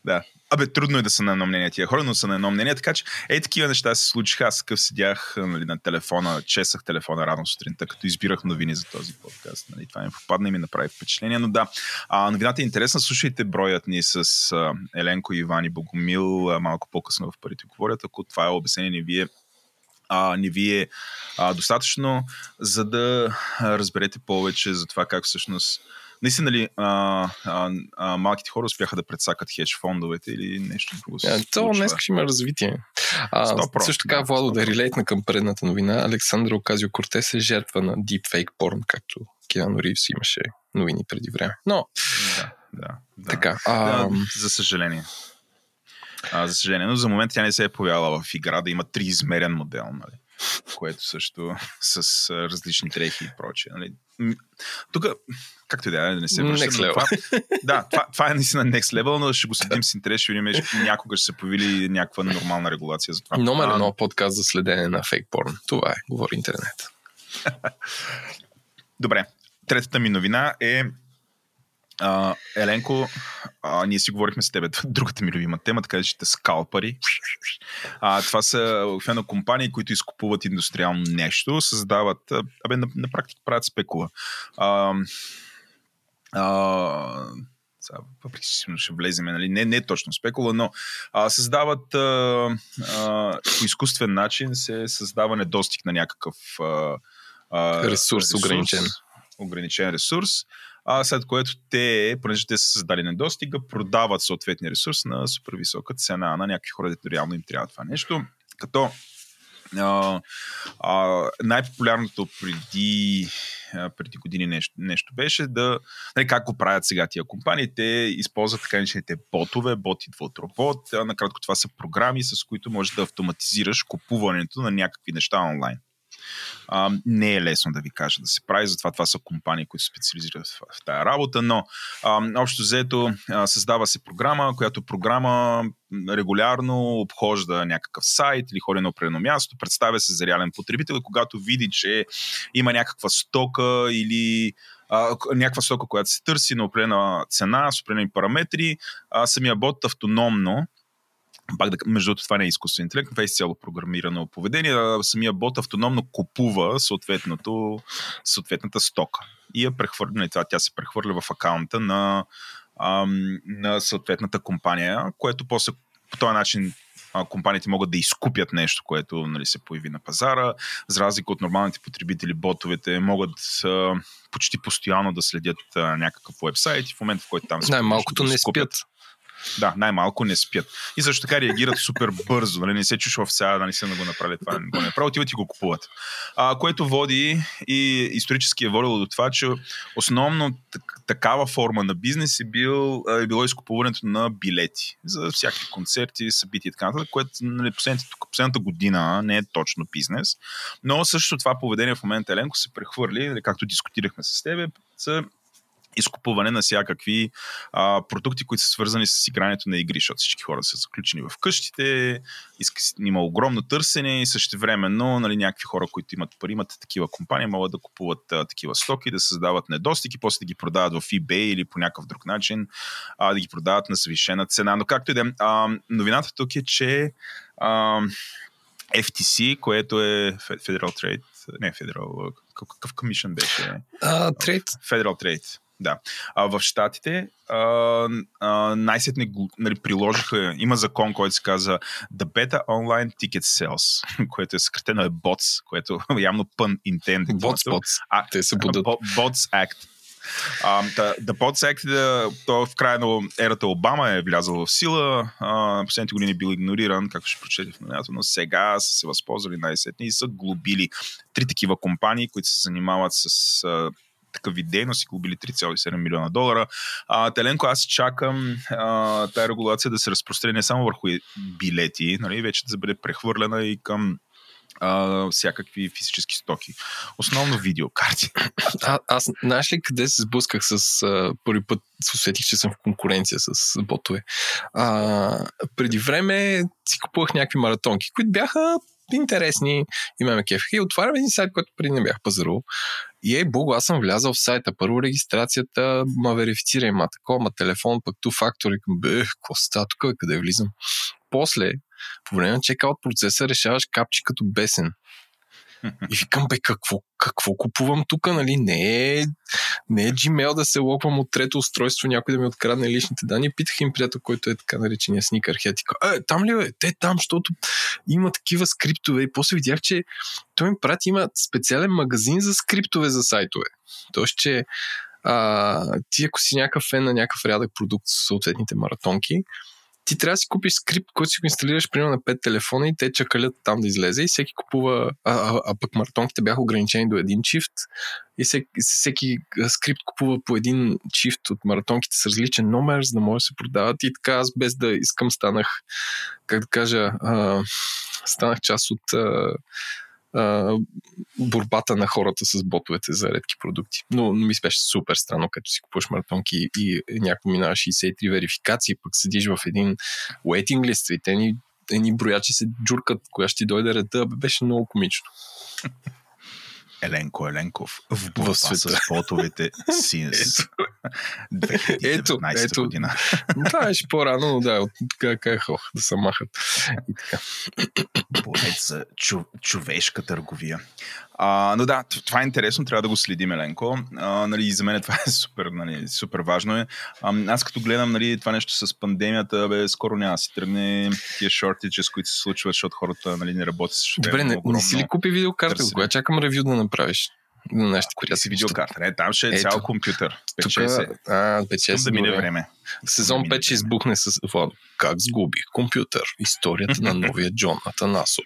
да. Абе, трудно е да са на едно мнение тия хора, но са на едно мнение, така че ей такива неща се случиха. Аз къв седях нали, на телефона, чесах телефона рано сутринта, като избирах новини за този подкаст. Нали, това ми попадна и ми направи впечатление, но да. А, новината е интересна. Слушайте броят ни с а, Еленко, Иван и Богомил а, малко по-късно в Парите говорят. Ако това е обяснение ни вие А, не ви е а, достатъчно, за да разберете повече за това как всъщност наистина ли а, а, а, малките хора успяха да предсакат хедж фондовете или нещо друго. Yeah, то днес ще има развитие. А, също така, да, Владо, да релейтна към предната новина, Александра Окасио-Кортес е жертва на deepfake порн, както Киану Рийвс имаше новини преди време. Но, да, да, да. Така, а... да, за съжаление. А, за съжаление, но за момент тя не се е появила в игра да има триизмерен модел, нали? Което също с различни дрехи и прочее. Нали? Тук, както и да, да не се връща. Това, да, това, това е наистина next level, но ще го следим с интерес, ще видим, някога ще се появи някаква нормална регулация за това. Номер едно подкаст за следене на фейк порн. Това е Говори Интернет. Добре, третата ми новина е Uh, Еленко, uh, ние си говорихме с тебе другата ми любима тема, така че те скалпари. Uh, това са фено компании, които изкупуват индустриално нещо, създават, uh, абе, на, на практика правят спекула. Uh, uh, ще влеземе, нали? не, не точно спекула, но а, създават а, а, по изкуствен начин се създава недостиг на някакъв а, а, ресурс, ресурс, ограничен. ограничен ресурс. А след което те, понеже те са създали недостига, продават съответния ресурс на супер висока цена на някакви хора, дето реално им трябва това нещо. Като а, а, най-популярното преди, а, преди години нещо, нещо беше да... Нали, как го правят сега тия компании? Те използват така наречените ботове, бот идва от робот. Накратко това са програми, с които можеш да автоматизираш купуването на някакви неща онлайн. Uh, не е лесно да ви кажа да се прави, затова това са компании, които специализират в, в тая работа, но uh, общо взето uh, създава се програма, която програма регулярно обхожда някакъв сайт или ходи на определено място, представя се за реален потребител и когато види, че има някаква стока или uh, някаква стока, която се търси на определена цена, с определени параметри, uh, самия бот автономно, пак да, между другото, това не е изкуствен интелект, това е изцяло програмирано поведение, а самия бот автономно купува съответната стока и я прехвърля, това тя се прехвърля в акаунта на, ам, на съответната компания, което после по този начин компаниите могат да изкупят нещо, което нали, се появи на пазара. За разлика от нормалните потребители, ботовете могат а, почти постоянно да следят а, някакъв уебсайт и в момента, в който там се най-малкото не спят. Да, най-малко не спят. И също така реагират супер бързо. Нали? Не се чушва в сега, да не се да го направи това, не го направи, отиват и го купуват. А, което води и исторически е водило до това, че основно такава форма на бизнес е, бил, е било изкупуването на билети за всякакви концерти, събития и така нататък, което нали, последната година не е точно бизнес. Но също това поведение в момента, Еленко, се прехвърли, нали, както дискутирахме с тебе, са изкупуване на всякакви а, продукти, които са свързани с игрането на игри, защото всички хора са заключени в къщите, има огромно търсене и същевременно нали, някакви хора, които имат пари, имат такива компании, могат да купуват а, такива стоки, да създават недостиг и после да ги продават в eBay или по някакъв друг начин, а, да ги продават на завишена цена. Но както и да, новината тук е, че а, Еф Ти Си, което е Federal Trade, не Federal, какъв commission беше? Uh, trade. Federal Trade. Да. А, в Щатите най-сетне нали, приложиха, има закон, който се казва The Beta Online Ticket Sales, което е съкратено е BOTS, което явно pun intended. BOTS, а, те се будат. BOTS Act. Да, BOTS Act в края на ерата Обама е влязъл в сила, uh, последните години бил игнориран, както ще прочете в новината, но сега са се възползвали най-сетне и са глобили три такива компании, които се занимават с uh, такъв вид дейност и глобили три цяло и седем милиона долара. А, Теленко, аз чакам а, тая регулация да се разпрострени не само върху билети, нали, вече да бъде прехвърлена и към а, всякакви физически стоки. Основно видеокарти. А, аз знаеш ли къде се сблъсках с а, първи път, усетих, че съм в конкуренция с ботове. А, преди време си купувах някакви маратонки, които бяха интересни и ме ме кефиха. И отварям един сайт, който преди не бях пазарувал. И ей, богу, аз съм влязал в сайта. Първо регистрацията, ма верифицира има такова, ма телефон, пък ту фактори. Бех, коста, тук къде влизам? После, по време на чекаут процеса, решаваш капчи като бесен. И викам, бе, какво, какво купувам тук, нали? Не е, не е Gmail да се локвам от трето устройство, някой да ми открадне личните данни. Питах им приятел, който е така наречения сникърхед. Е, там ли бе? Те там, защото има такива скриптове. И после видях, че той им прати, има специален магазин за скриптове за сайтове. Тоест, че а, ти ако си някакъв фен на някакъв рядък продукт с съответните маратонки, ти трябва да си купиш скрипт, който си го инсталираш примерно на пет телефона и те чакалят там да излезе и всеки купува, а, а, а пък маратонките бяха ограничени до един чифт и всеки, всеки скрипт купува по един чифт от маратонките с различен номер, за да може да се продават и така аз без да искам станах, как да кажа, а, станах част от а, а, борбата на хората с ботовете за редки продукти. Но, но ми беше супер странно, като си купуваш маратонки и, и някой минава шейсет и три верификации, пък седиш в един waiting list и те ни, ни броячи се джуркат, коя ще ти дойде реда. Беше много комично. Еленко Еленков в борба с ботовете синс. Ето, ето. Година. Да, беше по-рано, но да, как хох, да се махат. И така. Борец за чу, човешка търговия. А, но да, това е интересно, трябва да го следим, Еленко. А, нали, и за мен това е супер, нали, супер важно е. А, аз като гледам нали, това нещо с пандемията, бе, скоро няма си тръгне тия шортиджи, с които се случват, защото хората нали, не работят. Добре, не, не си ли купи видеокарта? Кога чакам ревю да направиш? На нашите куряти си видеокарта. Не, там ще е ето, цял компютър. пет шест. Да мине време. Сезон пет ще избухне с Владо. Как сгубих компютър? Историята на новия Джон Атанасов.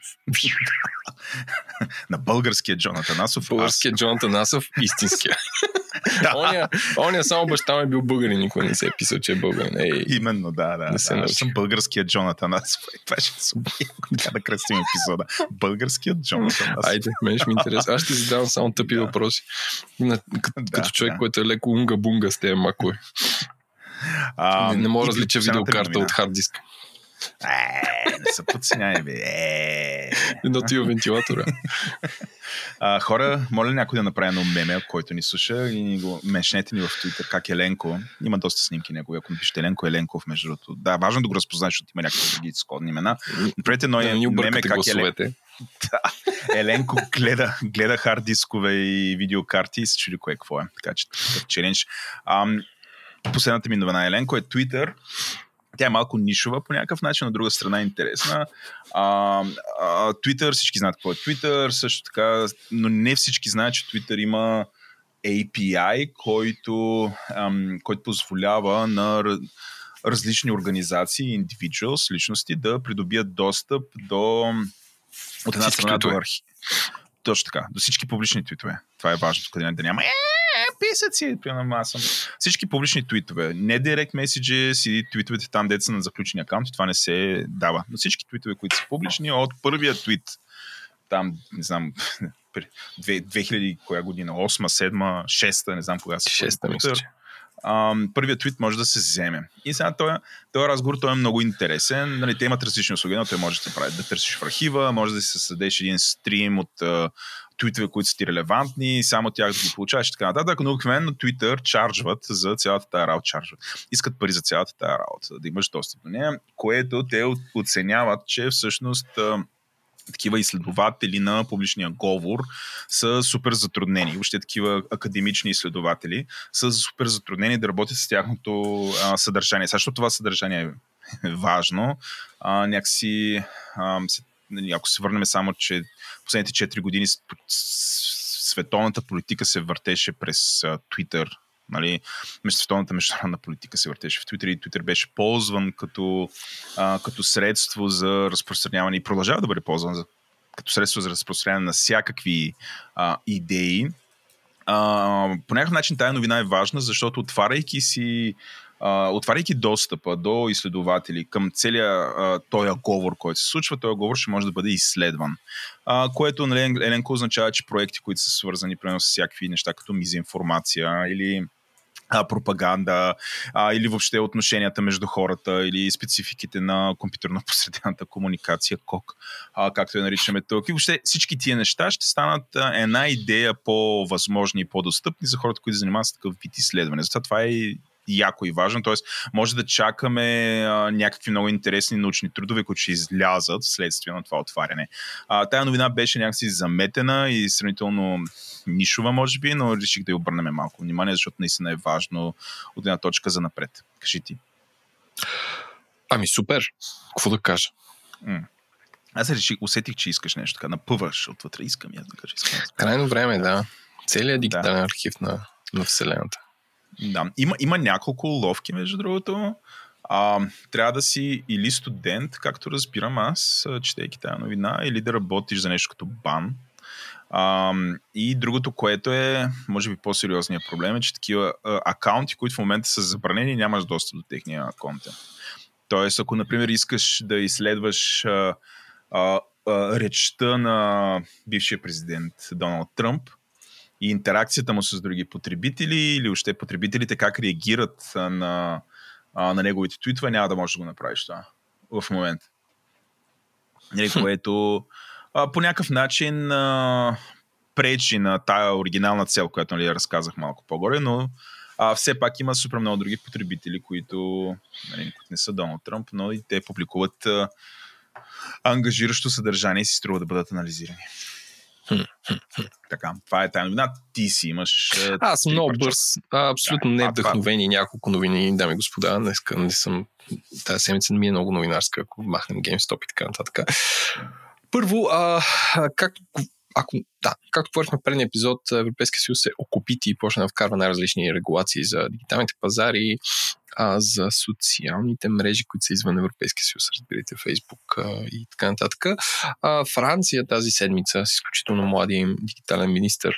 На българския Джон Атанасов. Българския аз... Джон Атанасов, истинския. Оня, оня само баща ми е бил българин, никой не се е писал, че е българин. Ей, именно, да, да. да, да съм българския Джон Атанасов. Това ще се убие. Така да кръстим епизода. Българският Джон Атанасов. Айде, мен ще ми интересува. Аз ще задавам само тъпи да. въпроси. На, като да, като да. човек, който е леко унга-бунга с тези макове. А, не, не мога да различа видеокарта от хард диск. Е, не се подценяй, бе. Едното и вентилатора. А, хора, моля някой да направи едно меме, който ни слуша и ни го меншнете ни в Twitter, как Еленко. Има доста снимки негови, ако напишете Еленко Еленков, между другото. Да, важно да го разпознаеш, защото има някакви други сходни имена. Напрете, но да, е меме как гласовете. Еленко. Да, Еленко гледа, гледа хард дискове и видеокарти и се чуди кое какво е. Така че челендж. Ам... Последната ми новина, Еленко, е Twitter. Тя е малко нишова по някакъв начин, на друга страна е интересна. А, а, Twitter, всички знаят какво е Twitter, също така, но не всички знаят, че Twitter има ей пи ай, който, ам, който позволява на различни организации, индивидуалс, личности да придобият достъп до от една страна до архив. Точно така, до всички публични твитове. Това е важно, къде да няма писат си, примерно аз съм. Всички публични твитове, не директ меседжи, си твитовете там, деца на заключени акаунти, това не се дава. Но всички твитове, които са публични, от първия твит, там, не знам, две хиляди, коя година, осма, седма, шеста, не знам кога се твитър, първият твит може да се вземе. И сега този, този разговор, той е много интересен. Нали, те имат различни услуги, но той може да се прави. Да търсиш в архива, може да си създадеш един стрим от твитове, които са ти релевантни, само тях да ги получаваш и така нататък, но обикновено Twitter чарджват за цялата тая работа. Чарджват. Искат пари за цялата тая работа, да имаш достъп до нея, което те оценяват, че всъщност такива изследователи на публичния говор са супер затруднени. Въобще такива академични изследователи са супер затруднени да работят с тяхното а, съдържание. Също това съдържание е важно. А, някакси, а, ако се върнем само, че последните четири години световната политика се въртеше през а, Twitter. Нали, световната международна политика се въртеше в Twitter и Twitter беше ползван като, а, като средство за разпространяване и продължава да бъде ползван за, като средство за разпространяване на всякакви а, идеи. А, по някакъв начин тая новина е важна, защото отваряйки си а, отваряйки достъпа до изследователи към целия този говор, който се случва, този говор ще може да бъде изследван. Uh, което нали, еленко означава, че проекти, които са свързани примерно с всякакви неща, като мизинформация или а, пропаганда, а, или въобще отношенията между хората, или спецификите на компютърно-посредената комуникация, КОК, а, както я наричаме тук. И въобще всички тия неща ще станат а, една идея по-възможни и по-достъпни за хората, които да занимават с такъв вид изследване. Затова това е яко и важно, т.е. може да чакаме а, някакви много интересни научни трудове, които ще излязат вследствие на това отваряне. А, тая новина беше някакси заметена и сравнително нишова, може би, но реших да я обърнем малко внимание, защото наистина е важно от една точка за напред. Кажи ти. Ами супер, какво да кажа? М- Аз реших, усетих, че искаш нещо така, напъваш отвътре, искам я да кажа. Искам, искам. Крайно време, да. Целият дигитален да. архив на, на Вселената. Да. Има, има няколко уловки, между другото. А, трябва да си или студент, както разбирам аз, четейки тая новина, или да работиш за нещо като бан. А, и другото, което е, може би по-сериозният проблем е, че такива а, акаунти, които в момента са забранени, нямаш достъп до техния контент. Тоест, ако, например, искаш да изследваш а, а, а, речта на бившия президент Доналд Тръмп, и интеракцията му с други потребители или още потребителите как реагират на, на неговите твитове, няма да можеш да го направиш това в момента. Което по някакъв начин пречи на тая оригинална цел, която нали, разказах малко по-горе, но а, все пак има супер много други потребители, които, нали, които не са Доналд Тръмп, но и те публикуват а, ангажиращо съдържание и си струва да бъдат анализирани. Така, това е тая новина. Ти си имаш... Аз съм много бърз. А, абсолютно да, не вдъхновени няколко новини, дами и господа. Не, не съм... Тая седмица ми е много новинарска, ако махнем GameStop и така нататък. Първо, а, както... Ако, да, както говорихме в предния епизод, Европейския съюз се окопити и почна да вкарва най-различни регулации за дигиталните пазари, а за социалните мрежи, които са извън Европейския съюз, разбирайте, Facebook а, и така нататък. А, Франция тази седмица, с изключително младия дигитален министър,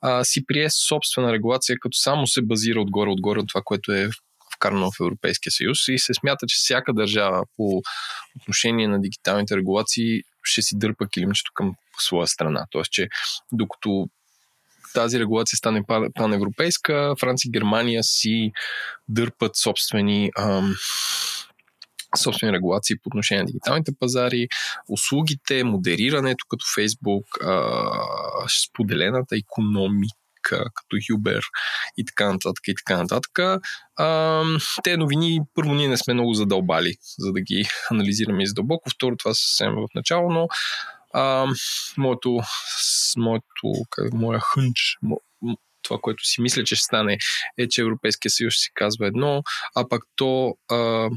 а, си прие собствена регулация, като само се базира отгоре-отгоре от това, което е вкарано в Европейския съюз и се смята, че всяка държава по отношение на дигиталните регулации ще си дърпа килимчето към своя страна. Тоест, че докато тази регулация стане паневропейска, Франция и Германия си дърпат собствени, ам, собствени регулации по отношение на дигиталните пазари, услугите, модерирането като Facebook, а, споделената икономика, като Uber и така нататък и така нататък. А, те новини, първо, ние не сме много задълбали, за да ги анализираме издълбоко. Второ, това съвсем в начало, но а, моето, моето как, моя хънч, мо, това, което си мисля, че ще стане, е, че Европейския съюз ще си казва едно, а пък то... А,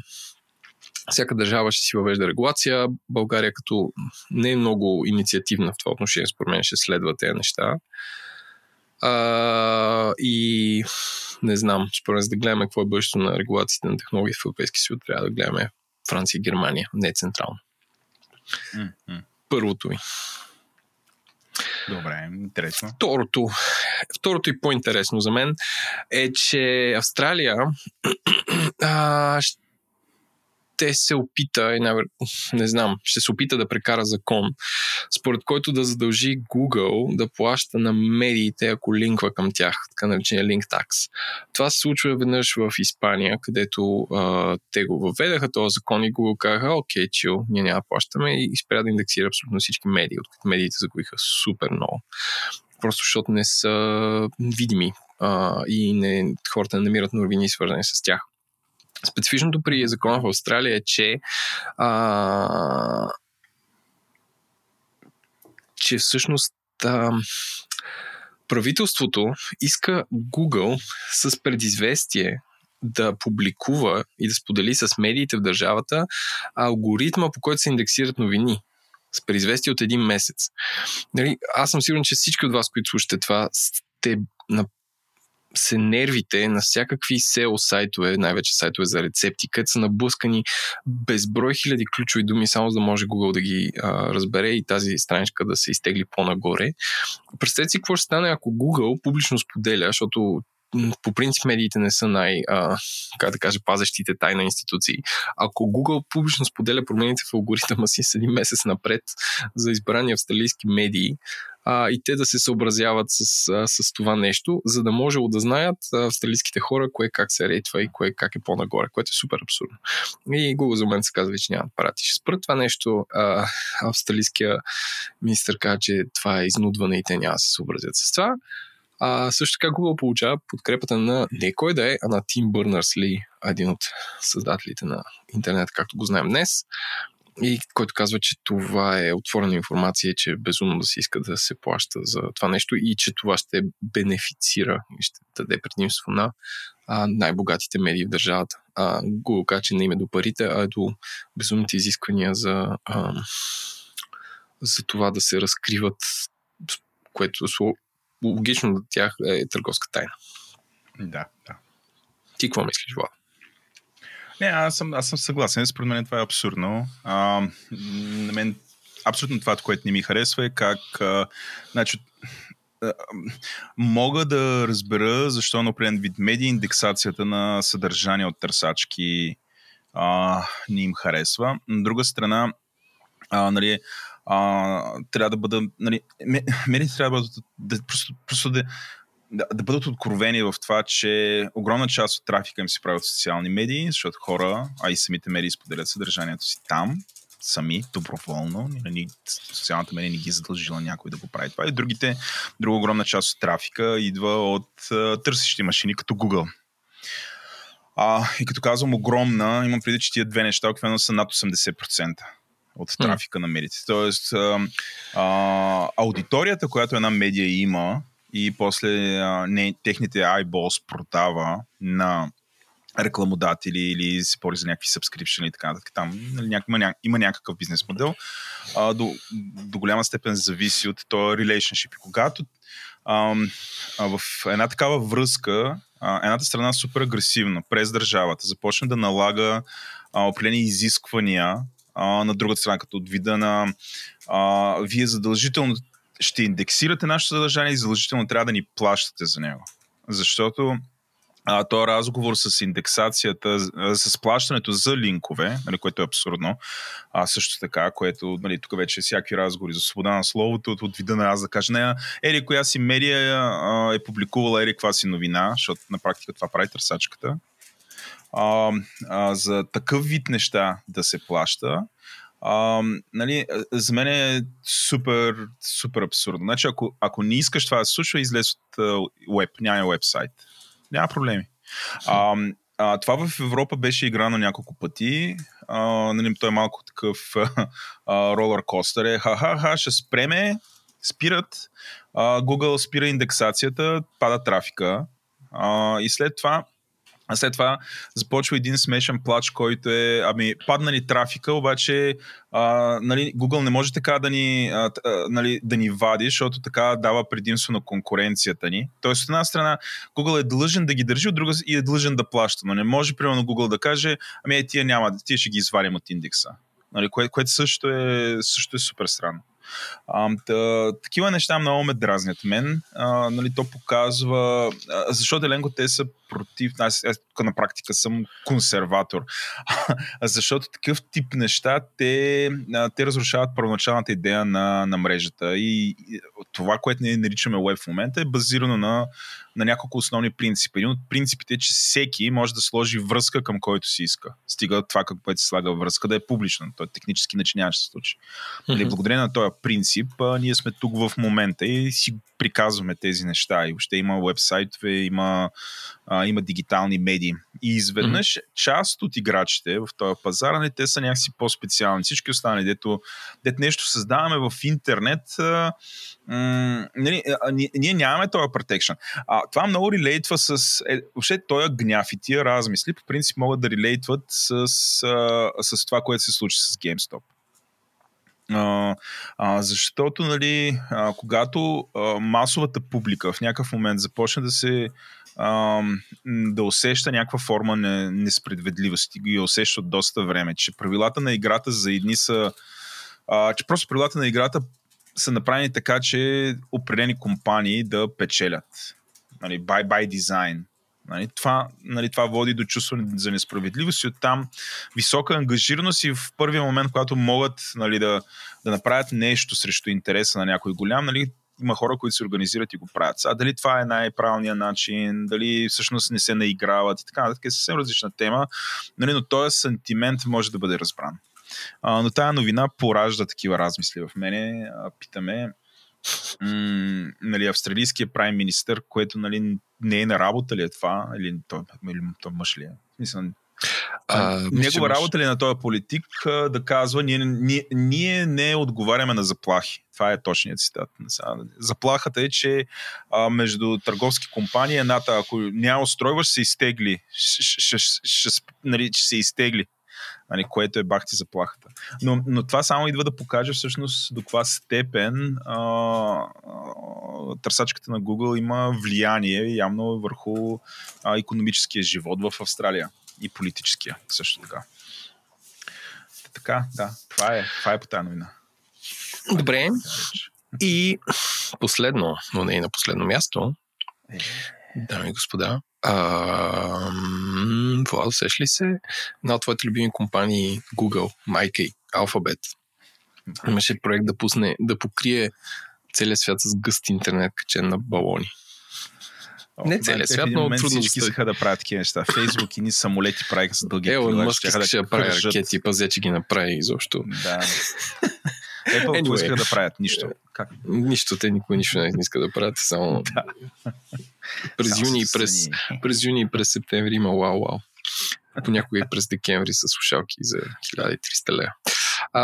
всяка държава ще си въвежда регулация. България, като не е много инициативна в това отношение, според мен ще следва тези неща. Uh, и не знам, според да гледаме какво е бъдещето на регулациите на технологии в Европейския съюз, трябва да гледаме Франция и Германия, не централно. Mm-hmm. Първото ми. Добре, интересно. Второто, второто и по-интересно за мен е, че Австралия а, ще се опита, не знам, ще се опита да прекара закон, според който да задължи Google да плаща на медиите, ако линква към тях, така наречения линк такс. Това се случва веднъж в Испания, където а, те го въведаха този закон и Google казаха, окей, чил, ние няма плащаме и спря да индексира абсолютно всички медии, от които медиите загубиха супер много. Просто защото не са видими а, и не, хората не намират новини, свързани с тях. Специфичното при закона в Австралия е, че а, че всъщност а, правителството иска Google с предизвестие да публикува и да сподели с медиите в държавата алгоритма, по който се индексират новини. С предизвестие от един месец. Нали, аз съм сигурен, че всички от вас, които слушате това, сте на се нервите на всякакви сео сайтове, най-вече сайтове за рецепти, където са наблъскани безброй хиляди ключови думи, само за да може Google да ги а, разбере и тази страничка да се изтегли по-нагоре. Представете си какво ще стане, ако Google публично споделя, защото по принцип медиите не са най- а, как да кажа, пазещите тайна институции. Ако Google публично споделя промените в алгоритъма си с един месец напред за избрани австралийски медии, а, и те да се съобразяват с, а, с това нещо, за да може да знаят австралийските хора кое как се рейтва и кое как е по-нагоре, което е супер абсурдно. И Google за мен се казва, че няма апарати. Ще спрат това нещо. А, австралийския министър каза, че това е изнудване и те няма да се съобразят с това. А, също така Google получава подкрепата на не кой да е, а на Тим Бърнърс-Ли, един от създателите на интернет, както го знаем днес, и който казва, че това е отворена информация, че е безумно да се иска да се плаща за това нещо и че това ще бенефицира и ще даде предимство на а, най-богатите медии в държавата. А, Google казва, че не им е до парите, а е до безумните изисквания за, а, за това да се разкриват, което логично до тях е търговска тайна. Да, да. Ти какво мислиш, Влад? Не, аз съм, аз съм съгласен. Според мен това е абсурдно. А, на мен абсолютно това, което не ми харесва е как... А, значи, а, мога да разбера защо на определен вид медии индексацията на съдържание от търсачки а, не им харесва. На друга страна, а, нали... А, трябва да бъда. Нали, медиите трябва да, да, просто, просто да, да, да бъдат откровени в това, че огромна част от трафика им се прави от социални медии, защото хора, а и самите медии споделят съдържанието си там, сами, доброволно. Нали, социалната медия не ги задължила някой да го прави това. И другите, друга огромна част от трафика идва от а, търсещи машини, като Google. А, и като казвам огромна, имам преди, че тия две неща, обикновено са над осемдесет процента. От трафика на медиите. Тоест, а, а, аудиторията, която една медия има и после а, не, техните eyeballs продава на рекламодатели или се бори за някакви subscription и така нататък. Там има, има някакъв бизнес модел. А, до, до голяма степен зависи от този relationship. И когато а, а, в една такава връзка а, едната страна супер агресивно през държавата започне да налага а, определени изисквания на другата страна, като от вида на а, вие задължително ще индексирате нашето съдържание и задължително трябва да ни плащате за него. Защото а, този разговор с индексацията, а, с плащането за линкове, нали, което е абсурдно, а, също така, което нали, тук вече е всякакви разговори за свобода на словото, от, от вида на аз да кажа, не, ери коя си медия а, е публикувала ери каква си новина, защото на практика това прави търсачката. А, а, за такъв вид неща да се плаща, а, нали, за мен е супер, супер абсурдно. Значи, ако, ако не искаш това да се случва, излез от уеб, няма уебсайт. Няма проблеми. А, а, това в Европа беше играно няколко пъти. А, нали, той е малко такъв ролеркостър. Е, ха-ха-ха, ще спреме, спират. А, Google спира индексацията, пада трафика. А, и след това А след това започва един смешен плач, който е, ами, падна ни трафика, обаче а, нали, Google не може така да ни, а, нали, да ни вади, защото така дава предимство на конкуренцията ни. Тоест, от една страна, Google е длъжен да ги държи, от друга и е длъжен да плаща, но не може, примерно, Google да каже, ами е, тия няма, тия ще ги извадим от индекса, нали, кое, което също е, също е супер странно. А, та, такива неща много ме дразнят мен. А, нали, то показва, а, защото Еленко те са против, аз, аз на практика съм консерватор, а, защото такъв тип неща те, а, те разрушават първоначалната идея на, на мрежата и, и това, което ние наричаме web в момента е базирано на, на няколко основни принципи. Един от принципите е, че всеки може да сложи връзка към който си иска. Стига това, към което се слага връзка, да е публична. Той технически иначе няма да се случи. Нали, благодарение на този принцип, а, ние сме тук в момента и си приказваме тези неща. И въобще има уебсайтове, има а, има дигитални медии. И изведнъж mm-hmm. част от играчите в този пазар, не, те са някакси по-специални. Всички останали, дето, дето нещо създаваме в интернет, а, м- не, а, ние, ние нямаме този protection. А, това много релейтва с... Е, въобще този гняв и тия размисли по принцип могат да релейтват с, а, с това, което се случи с GameStop. А, а, защото, нали, а, когато а, масовата публика в някакъв момент започне да се а, да усеща някаква форма на несправедливост и ги усеща от доста време, че правилата на играта за едни са а, че просто правилата на играта са направени така, че определени компании да печелят, нали, by, by design. Нали, това, нали, това води до чувство за несправедливост и оттам висока ангажираност и в първия момент, когато могат, нали, да, да направят нещо срещу интереса на някой голям, нали, има хора, които се организират и го правят. А дали това е най-правилният начин, дали всъщност не се наиграват и така, така е съвсем различна тема, нали, но този сантимент може да бъде разбран. А, но тая новина поражда такива размисли в мене. А, питаме М, нали, австралийския прайм министър, което, нали, не е на работа ли е това, или то, или, то мъж ли е? Мисля, а, негова работа ли е на този политик да казва, ние, ние, ние не отговаряме на заплахи. Това е точният цитат. Заплахата е, че а, между търговски компании едната, ако няма устройваш, се изтегли. Ш, ш, ш, ш, нали, че се изтегли. Което е бахти заплахата. Но, но това само идва да покаже всъщност до каква степен а, а, търсачката на Google има влияние явно върху а, икономическия живот в Австралия и политическия също така. Така, да, това е, това е по тая новина. Добре. И последно, но не и на последно място, е... дами и господа, Владо, сеш ли се? Една от твоите любими компании Google, MyKey, Alphabet. Имаше проект да пусне, да покрие целия свят с гъст интернет, качен на балони. О, не целия свят, но трудно всички искаха да правят такива неща. Facebook и ни самолети правиха с дълги крила. Елон Мъск искаше да прави ракети, пазе, че ги направи изобщо. Да. Apple anyway. Искаха да правят нищо. Как? Нищо, те никой нищо не иска да правят, само да. През, юни и през, през юни и през септември има вау-вау. Понякога и през декември са слушалки за хиляда и триста лева. А,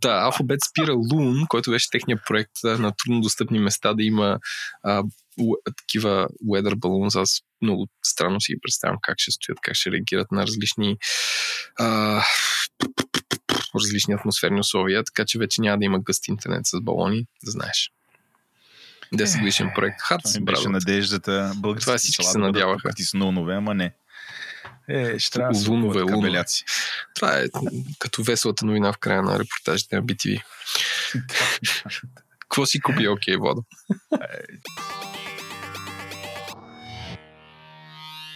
да, Alphabet спира Loon, който беше техният проект на труднодостъпни места да има а, такива weather balloons. Аз много странно си ги представям как ще стоят, как ще реагират на различни а, различни атмосферни условия, така че вече няма да има гъст интернет с балони, да знаеш. десетгодишен проект. Хард се беше надеждата. Това всички се надяваха. Ти с нове, ама не. Е, ще трябва да се бъдат кабеляци. Това е като веселата новина в края на репортажите на би ти ви. Какво си купи? Окей, Владо.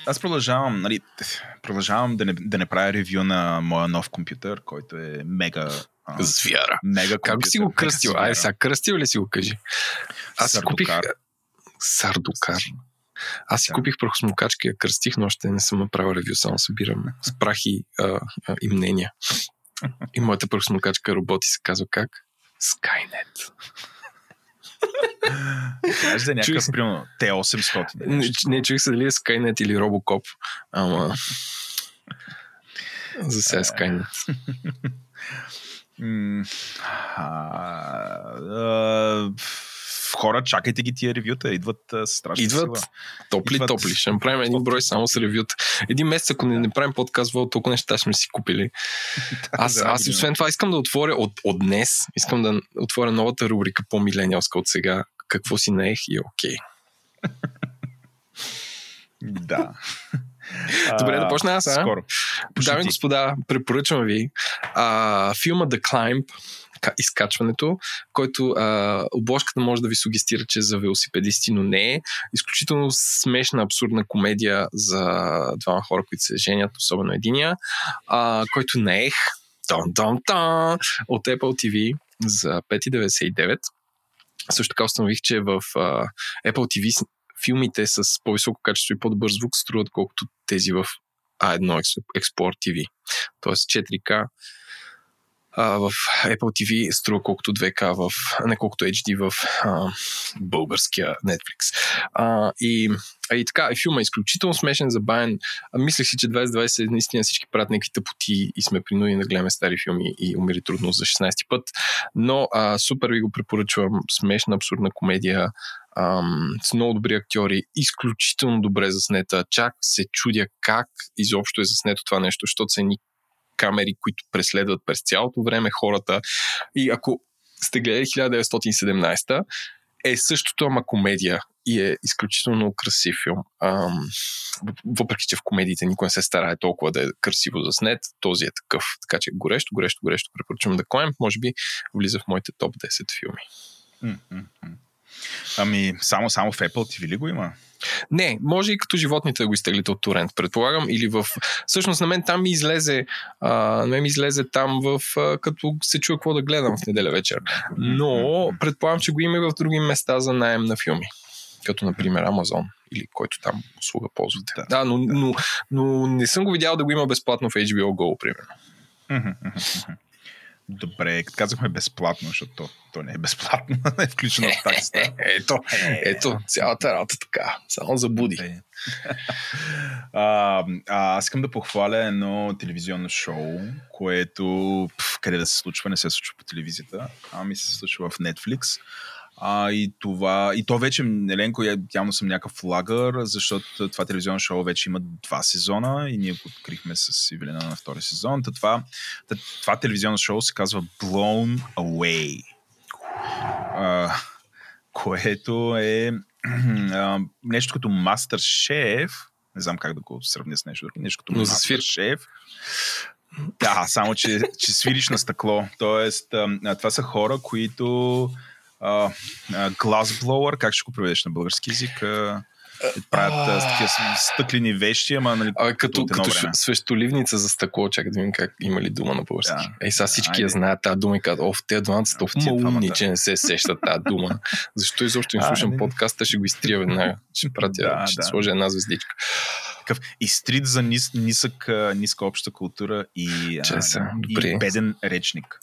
Аз продължавам, нали, продължавам да не, да не правя ревю на моя нов компютър, който е мега... А, звяра. Мега компютър. Как си го кръстил? Ай, сега кръстил ли си го, кажи? Аз Сардукар. Купих... Сардукар. Аз си да. купих прахосмокачка и я кръстих, но още не съм направил ревю, само събирам с прахи а, а, и мнения. И моята прахосмокачка работи, се казва как? Skynet. Кажеш да е някакъв, примерно, Т осемстотин. Не, не чух се дали е Skynet или Robocop, ама за сега е Skynet. Хора, чакайте ги тия ревюта, идват страшно. Идват топли-топли, ще направим един брой само с ревюта. Един месец, ако не правим подкаст, толкова неща сме си купили. Аз освен това искам да отворя от днес, искам да отворя новата рубрика по-милениалска от сега. Какво си наех и окей. Да. Добре, да почна аз, а? Скоро. Дами и господа, препоръчвам ви а, филма The Climb, изкачването, който а, обложката може да ви сугестира, че е за велосипедисти, но не е. Изключително смешна, абсурдна комедия за двама хора, които се женят, особено единия, а, който наех тон-тон-тон от Apple ти ви за пет цяло деветдесет и девет. Също така установих, че в а, Apple ти ви филмите с по-високо качество и по-добър звук струват колкото тези в а едно Explore ти ви. Тоест четири К а, в Apple ти ви струва колкото две ка, в, не колкото ейч ди в а, българския Netflix. А, и, и така, и филма е изключително смешен, забавен. А, мислех си, че двайсет двайсет наистина всички правят някакви тъпоти и сме принудени да гледаме стари филми и умири трудно за шестнайсети път. Но а, супер ви го препоръчвам. Смешна, абсурдна комедия, Ам, с много добри актьори, изключително добре заснета. Чак се чудя как изобщо е заснето това нещо, защото са ни камери, които преследват през цялото време хората. И ако сте гледали хиляда деветстотин и седемнайсета, е същото, ама комедия. И е изключително красив филм. Ам, въпреки, че в комедиите никой не се старае толкова да е красиво заснет, този е такъв. Така че горещо, горещо, горещо препоръчвам да клем. Може би влиза в моите топ десет филми. М-м-м. Ами, само, само в Apple ти ви ли го има? Не, може и като животните да го изтеглите от торент, предполагам, или в... Всъщност на мен там ми излезе, а, ми излезе там в... А, като се чува какво да гледам в неделя вечер. Но предполагам, че го има и в други места за наем на филми. Като, например, Amazon или който там услуга ползвате. Да, да, но, да. Но, но не съм го видял да го има безплатно в ейч би о Go, примерно. Добре, като казахме безплатно, защото то, то не е безплатно, е включено в таксата. Е, е, ето, ето, цялата работа така, само забуди. Е. А, аз искам да похваля едно телевизионно шоу, което пъв, къде да се случва, не се случва по телевизията, ами се случва в Netflix. А, и, това, и то вече, Еленко, явно съм някакъв лагър, защото това телевизионно шоу вече има два сезона и ние подкрихме с Ивелина на втори сезон. Та това, това телевизионно шоу се казва Blown Away, а, което е а, нещо като MasterChef, не знам как да го сравня с нещо друго, нещо като MasterChef. Да, само че, че свириш на стъкло. Тоест, а, това са хора, които... Uh, uh, glassblower, как ще го преведеш на български език? Uh, правят uh, uh, такива стъклени вещи, ама нали, uh, като, като свещоливница за стъкло, чак да видим как има ли дума на български. Yeah. Ей, сега всички я знаят тази дума и казват, оф, те дванадесет yeah, умни, че не се сещат тази дума. Защо изобщо им слушам uh, подкаста, ще го изтрия веднага. Ще пратя, yeah, ще да. сложа една звездичка. Такъв изтрит за нис, нисък, ниска обща култура и, а, и беден речник.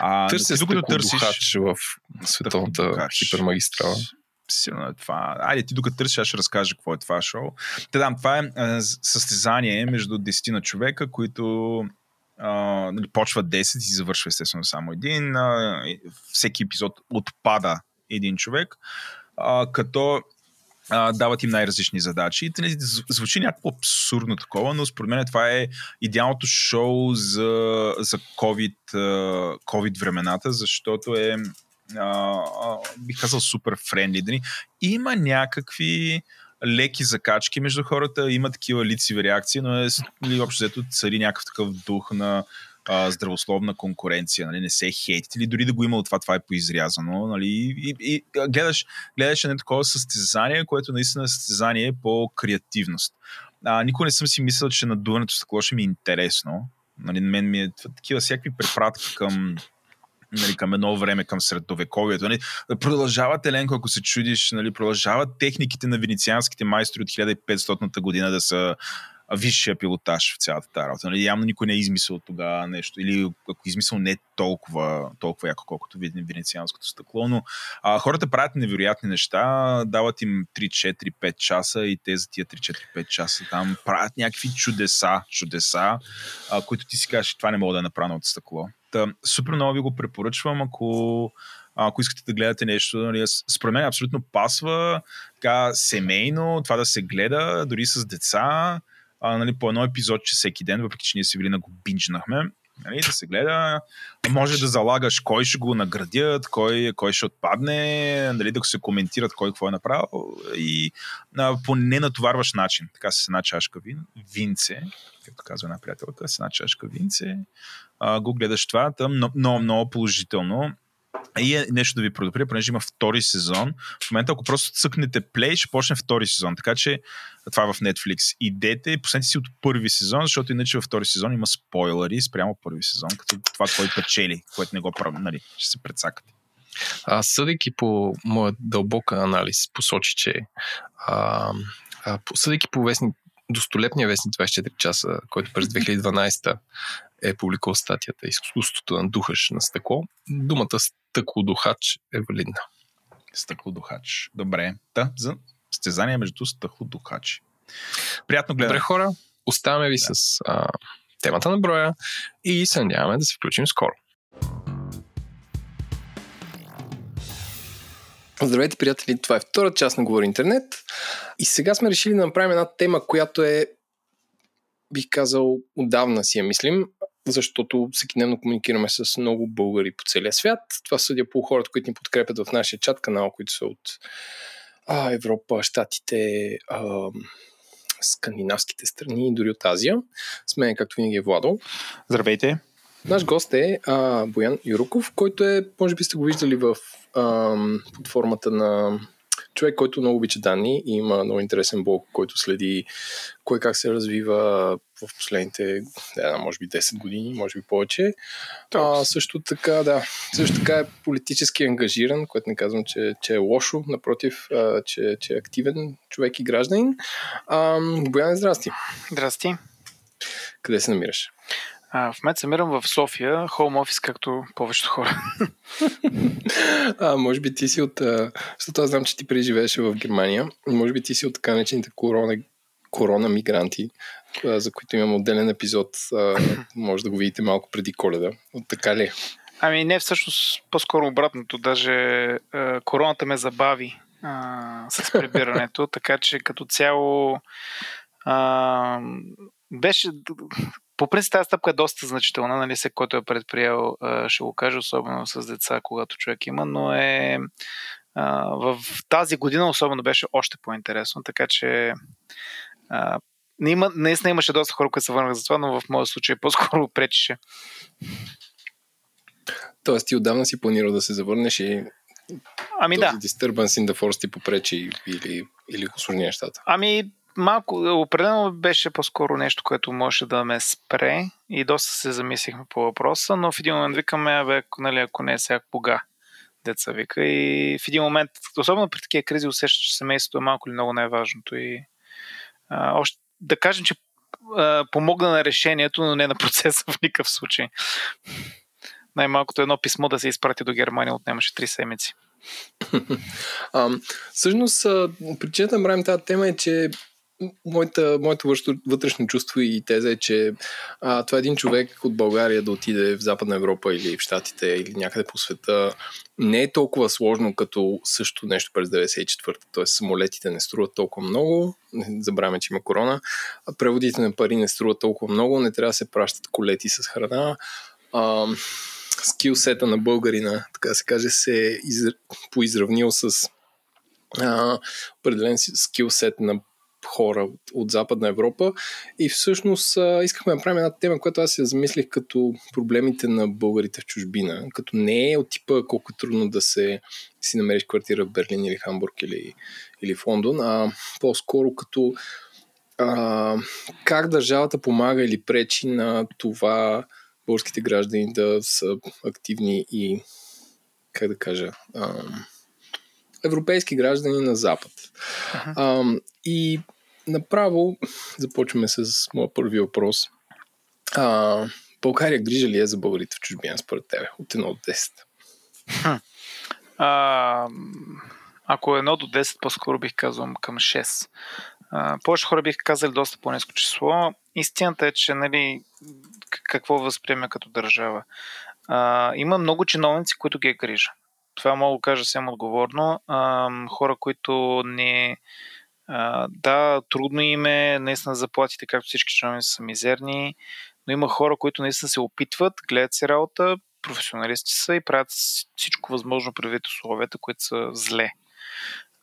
А, търси стъклодухач в световната хипермагистрала. Силно е това. Айде, ти докато търсиш, аз ще разкажа какво е това шоу. Те дам, това е а, състезание между десет на човека, които а, нали, почва десет и завършва естествено само един. А, всеки епизод отпада един човек, а, като а, дават им най-различни задачи. И, нали, звучи някакво абсурдно такова, но според мен това е идеалното шоу за, за COVID, COVID времената, защото е а, бих казал супер френдли. Има някакви леки закачки между хората, има такива лицеви реакции, но е ли, общо взето цари някакъв такъв дух на а, здравословна конкуренция, нали, не се хейтит или дори да го има от това, това е поизрязано, нали, и, и гледаш, гледаш едно такова състезание, което наистина е състезание по креативност. А, никога не съм си мислил, че надуването стъкло ще ми е интересно, нали, мен ми е такива всякакви препратки към нали, към едно време, към средновековието. Нали. Продължават, Еленко, ако се чудиш, нали, продължават техниките на венецианските майстори от хиляда и петстотна година да са висшия пилотаж в цялата тази работа. Нали, явно никой не е измислил тогава нещо. Или ако измислил не е толкова, толкова яко, колкото видим венецианското стъкло, но а, хората правят невероятни неща, дават им три четири пет часа и те за тия три четири пет часа там правят някакви чудеса, чудеса, а, които ти си кажеш, това не мога да е направено от стъкло. Та, супер много ви го препоръчвам, ако, ако искате да гледате нещо. Нали, според мен абсолютно пасва така семейно, това да се гледа, дори с деца, а, нали, по едно епизод, че всеки ден, въпреки че ние си били на го бинджнахме, нали, да се гледа. Може да залагаш кой ще го наградят, кой, кой ще отпадне, нали, да се коментират кой какво е направил и а, по ненатоварващ начин. Така с една чашка вин, винце, както казва една приятелка, с една чашка винце, а, го гледаш това, там много, много положително. И е нещо да ви предупря, понеже има втори сезон. В момента, ако просто цъкнете play, ще почне втори сезон. Така че това е в Netflix. Идете и последните си от първи сезон, защото иначе във втори сезон има спойлери спрямо първи сезон, като това кой печели, което не го прави, нали, ще се прецакате. А, съдейки по моят дълбок анализ, посочи, че а, а, съдейки по вестник, достолепния вестник двайсет и четири часа, който през две хиляди и дванайсета е публикувал статията "Изкуството да надухаш на стъкло". Думата стъклодухач е валидна. Стъклодухач. Добре. Та, за състезание между стъклодухачи. Приятно гледане. Добре, хора, оставаме ви да. с а, темата на броя и се надяваме да се включим скоро. Здравейте, приятели! Това е втората част на Говори Интернет и сега сме решили да направим една тема, която е, бих казал, отдавна си я мислим, защото всекидневно комуникираме с много българи по целия свят. Това съдя по хората, които ни подкрепят в нашия чат канал, които са от а, Европа, Щатите, а, скандинавските страни и дори от Азия. С мен, както винаги, е Владо. Здравейте! Наш гост е а, Боян Юруков, който е, може би сте го виждали в а, под формата на човек, който много обича данни и има много интересен блог, който следи кое как се развива в последните, да, може би десет години, може би повече. А, също така, да, също така е политически ангажиран, което не казвам, че, че е лошо, напротив, а, че, че е активен човек и гражданин. А, Боян, здрасти! Здрасти! Къде се намираш? А, в момента се намирам в София, хоум офис, както повечето хора. А, може би ти си от... Защото аз знам, че ти преживееше в Германия. Може би ти си от така наречените корона, корона мигранти, за които имам отделен епизод. А, може да го видите малко преди Коледа. От така ли? Ами не, всъщност по-скоро обратното. Даже а, короната ме забави а, с прибирането. Така че като цяло а, беше... По принцип тази стъпка е доста значителна, нали, всеки, който е предприел, ще го кажа, особено с деца, когато човек има, но е в тази година особено беше още по-интересно, така че наистина имаше доста хора, които се върнаха за това, но в моя случай по-скоро пречеше. Тоест ти отдавна си планирал да се завърнеш и ами, този да. disturbance in the force ти попречи или, или усложни нещата? Ами малко, определено беше по-скоро нещо, което можеше да ме спре и доста се замислихме по въпроса, но в един момент викаме, бе, нали, ако не е сега, кога? Деца вика и в един момент, особено при такива кризи, усеща, че семейството е малко или много най-важното и а, още, да кажем, че а, помогна на решението, но не на процеса в никакъв случай. Най-малкото едно писмо да се изпрати до Германия отнемаше три седмици. Всъщност, причината да правим тази тема е, че Моята, моето вътрешно чувство и теза е, че а, това е един човек от България да отиде в Западна Европа или в Щатите или някъде по света не е толкова сложно като също нещо през деветдесет и четвърта, т.е. самолетите не струват толкова много, не забравяме, че има корона, а преводите на пари не струват толкова много, не трябва да се пращат колети с храна, а, скилсета на българина, така се каже, се е изр... поизравнил с а, определен скилсет на хора от, от Западна Европа и всъщност а, искахме да правим една тема, която аз си замислих като проблемите на българите в чужбина, като не е от типа колко трудно да се си намериш квартира в Берлин или Хамбург или, или в Лондон, а по-скоро като а, как държавата помага или пречи на това българските граждани да са активни и как да кажа а, европейски граждани на Запад. Ага. А, и направо започваме с моя първи въпрос. А, България грижа ли е за българите в чужбина според тебе? От едно до десет. А, ако едно до десет, по-скоро бих казал към шест. А, повече хора бих казали доста по-ниско число. Истината е, че нали, какво възприема като държава? А, има много чиновници, които ги е грижа. Това мога да кажа съвсем отговорно. А, хора, които не... А, да, трудно им е, наистина заплатите, както всички чиновници са мизерни, но има хора, които наистина се опитват, гледат си работа, професионалисти са и правят всичко възможно предвид условията, които са зле.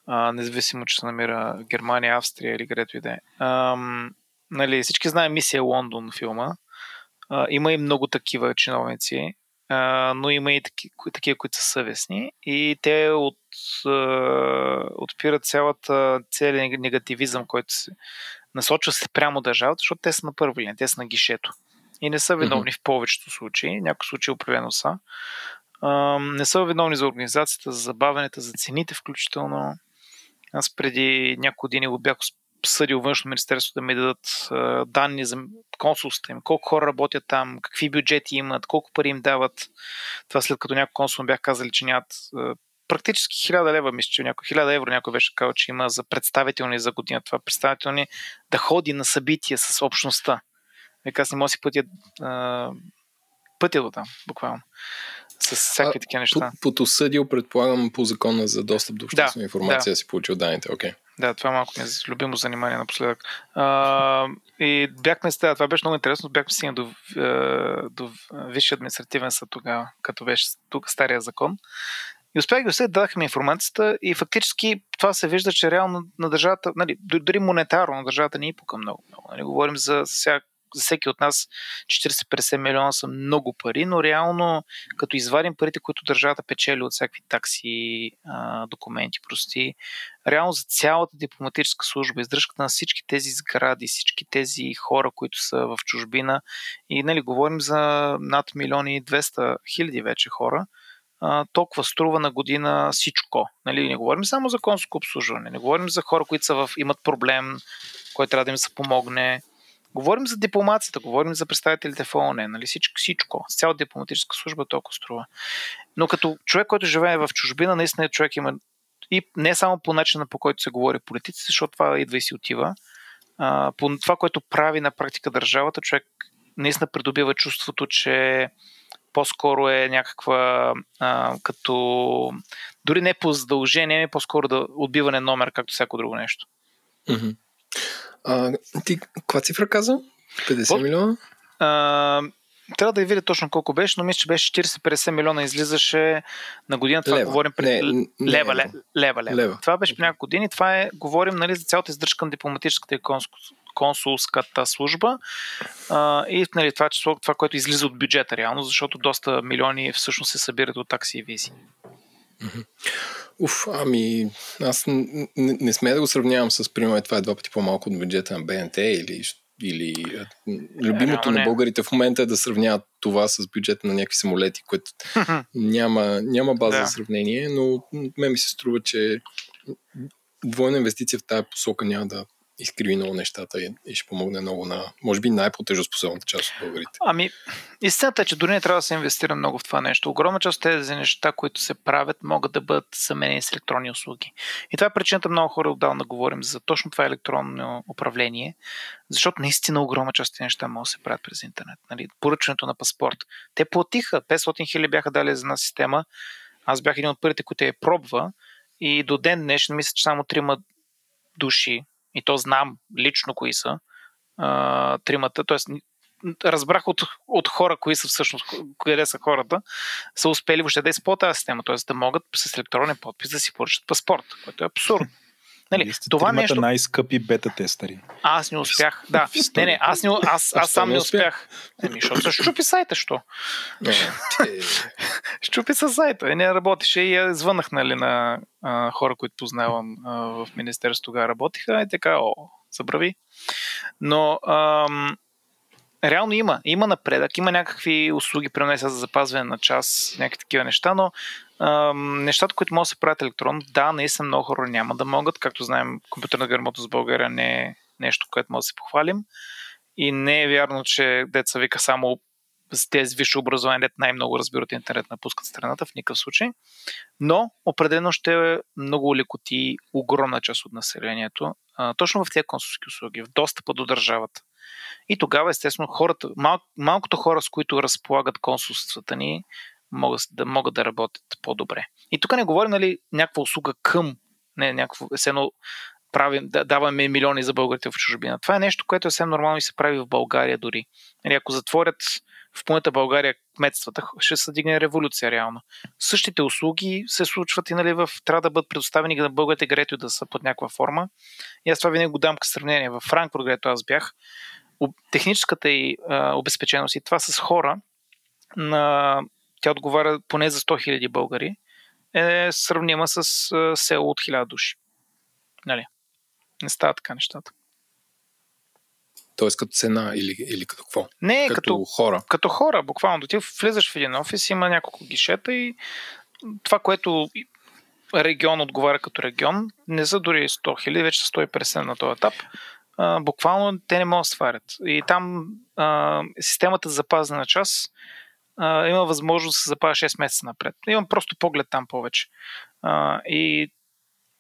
А, независимо, че се намира Германия, Австрия или където и да е. Нали, всички знаем Мисия Лондон филма. А, има и много такива чиновници, Uh, но има и таки, такива, които са съвестни и те от, uh, отпират цялата, целият негативизъм, който се насочва се прямо държавата, защото те са на първа линия, те са на гишето и не са виновни mm-hmm. в повечето случаи, някои случаи определено са uh, не са виновни за организацията, за забавянето, за цените включително. Аз преди няколко години го бях обсъдил външно министерство да ми дадат а, данни за консулствата им, колко хора работят там, какви бюджети имат, колко пари им дават. Това след като някой консул бях казали, че нямат а, практически хиляда лева, мисля, че някой хиляда евро някой беше казал, че има за представителни за година. Това представителни да ходи на събития с общността. Вика, аз не мога да си пътя, а, пътя до там, буквално. С всякакви такива неща. Подосъдил, предполагам, по закона за достъп до обществена да, информация да. Си получил данните. Окей. Okay. Да, това е малко ми е любимо занимание напоследък. А, и бяхме с това беше много интересно, бяхме стигнали до, до Висшия административен съд тогава, като беше тук стария закон. И успях ги усетя, дадахме информацията и фактически това се вижда, че реално на държавата, нали, дори монетарно на държавата не е пука много. много нали, говорим за всяк За всеки от нас четирийсет петдесет милиона са много пари, но реално като извадим парите, които държавата печели от всякакви такси, документи, прости, реално за цялата дипломатическа служба, издръжката на всички тези сгради, всички тези хора, които са в чужбина и нали, говорим за над един милион и двеста хиляди вече хора, толкова струва на година всичко. Нали, не говорим само за консулско обслужване, не говорим за хора, които са в, имат проблем, който трябва да им се помогне. Говорим за дипломацията, говорим за представителите в ООН, нали, всичко, с цялата дипломатическа служба толкова струва. Но като човек, който живее в чужбина, наистина човек има и не само по начина, по който се говори политици, защото това идва и си отива, а, по това, което прави на практика държавата, човек наистина придобива чувството, че по-скоро е някаква а, като дори не по задължение, е по-скоро да отбиване номер, както всяко друго нещо. Mm-hmm. А, ти каква цифра каза? петдесет О, милиона? А, трябва да я видя точно колко беше, но мисля, че беше четирийсет петдесет милиона излизаше на година. Това лева. Говорим пред... Не, лева, не, лева, лева, лева. лева. Това беше по няколко години. Това е, говорим нали, за цялата издръжка на дипломатическата и консулската служба. А, и нали, това число, това, което излиза от бюджета реално, защото доста милиони всъщност се събират от такси и визи. Уф, ами аз не, не смея да го сравнявам с примерно това е два пъти по-малко от бюджета на Б Н Т или, или любимото не, на българите в момента е да сравняват това с бюджета на някакви самолети, което няма, няма база за да. Сравнение, но мен ми се струва, че двойна инвестиция в тази посока няма да изкриви много нещата и ще помогне много на, може би, най-платежоспособната част от българите. Ами, истината е, че дори не трябва да се инвестира много в това нещо. Огромна част от тези неща, които се правят, могат да бъдат заменени с електронни услуги. И това е причината много хора отдавна говорим за точно това електронно управление, защото наистина огромна част от тези неща могат да се правят през интернет. Нали? Поръчването на паспорт. Те платиха, петстотин хиляди бяха дали за една система. Аз бях един от първите, които я пробва и до ден днешен мисля, че само трима души и то знам лично кои са а, тримата, т.е. разбрах от, от хора, кои са всъщност, къде са хората, са успели въобще да използват тази система, т.е. да могат с електронен подпис да си поръчат паспорт, което е абсурдно. Нали, това тримата нещо... най-скъпи бета-тестъри. Аз не успях, да. Не, не, аз, не, аз, аз сам не успях. Еми, защото се щупи сайта, що? щупи се сайта. И не работеше и я звънах нали, на а, хора, които познавам а, в министерството, тогава работиха и така, о, забрави. Но ам, реално има. Има напредък, има някакви услуги, примерно за запазване на час, някакви такива неща, но Uh, нещата, които могат да се правят електронно, да, наистина много хора няма да могат. Както знаем, компютърна грамотност в България не е нещо, което може да се похвалим. И не е вярно, че деца вика само с тези висше образование, дет най-много разбират интернет, напускат страната, в никакъв случай. Но определено ще е много лекоти огромна част от населението, uh, точно в тези консулски услуги, в достъпа до държавата. И тогава, естествено, хората, мал, малкото хора, с които разполагат консулствата ни, могат да, могат да работят по-добре. И тук не говорим, нали, някаква услуга към, не, някакво, есено правим, да, даваме милиони за българите в чужбина. Това е нещо, което е съвсем нормално и се прави в България дори. Нали, ако затворят в пълната България кметствата, ще се дигне революция реално. Същите услуги се случват и нали, в, трябва да бъдат предоставени на българите, където да са под някаква форма. И аз това винаги го дам към сравнение. В Франкфурт, където аз бях, техническата и а, обезпеченост и това с хора на тя отговаря поне за сто хиляди българи, е сравнима с село от хиляда души. Нали? Не става така нещата. Тоест като цена или, или като какво? Не, като, като хора. Като хора, буквално. Ти влизаш в един офис, има няколко гишета и това, което регион отговаря като регион. Не са дори сто хиляди, вече са сто и петдесет на този етап. А, буквално те не могат да сварят. И там а, системата за запазване на час а, има възможност да се запазва шест месеца напред. Имам просто поглед там повече. А, и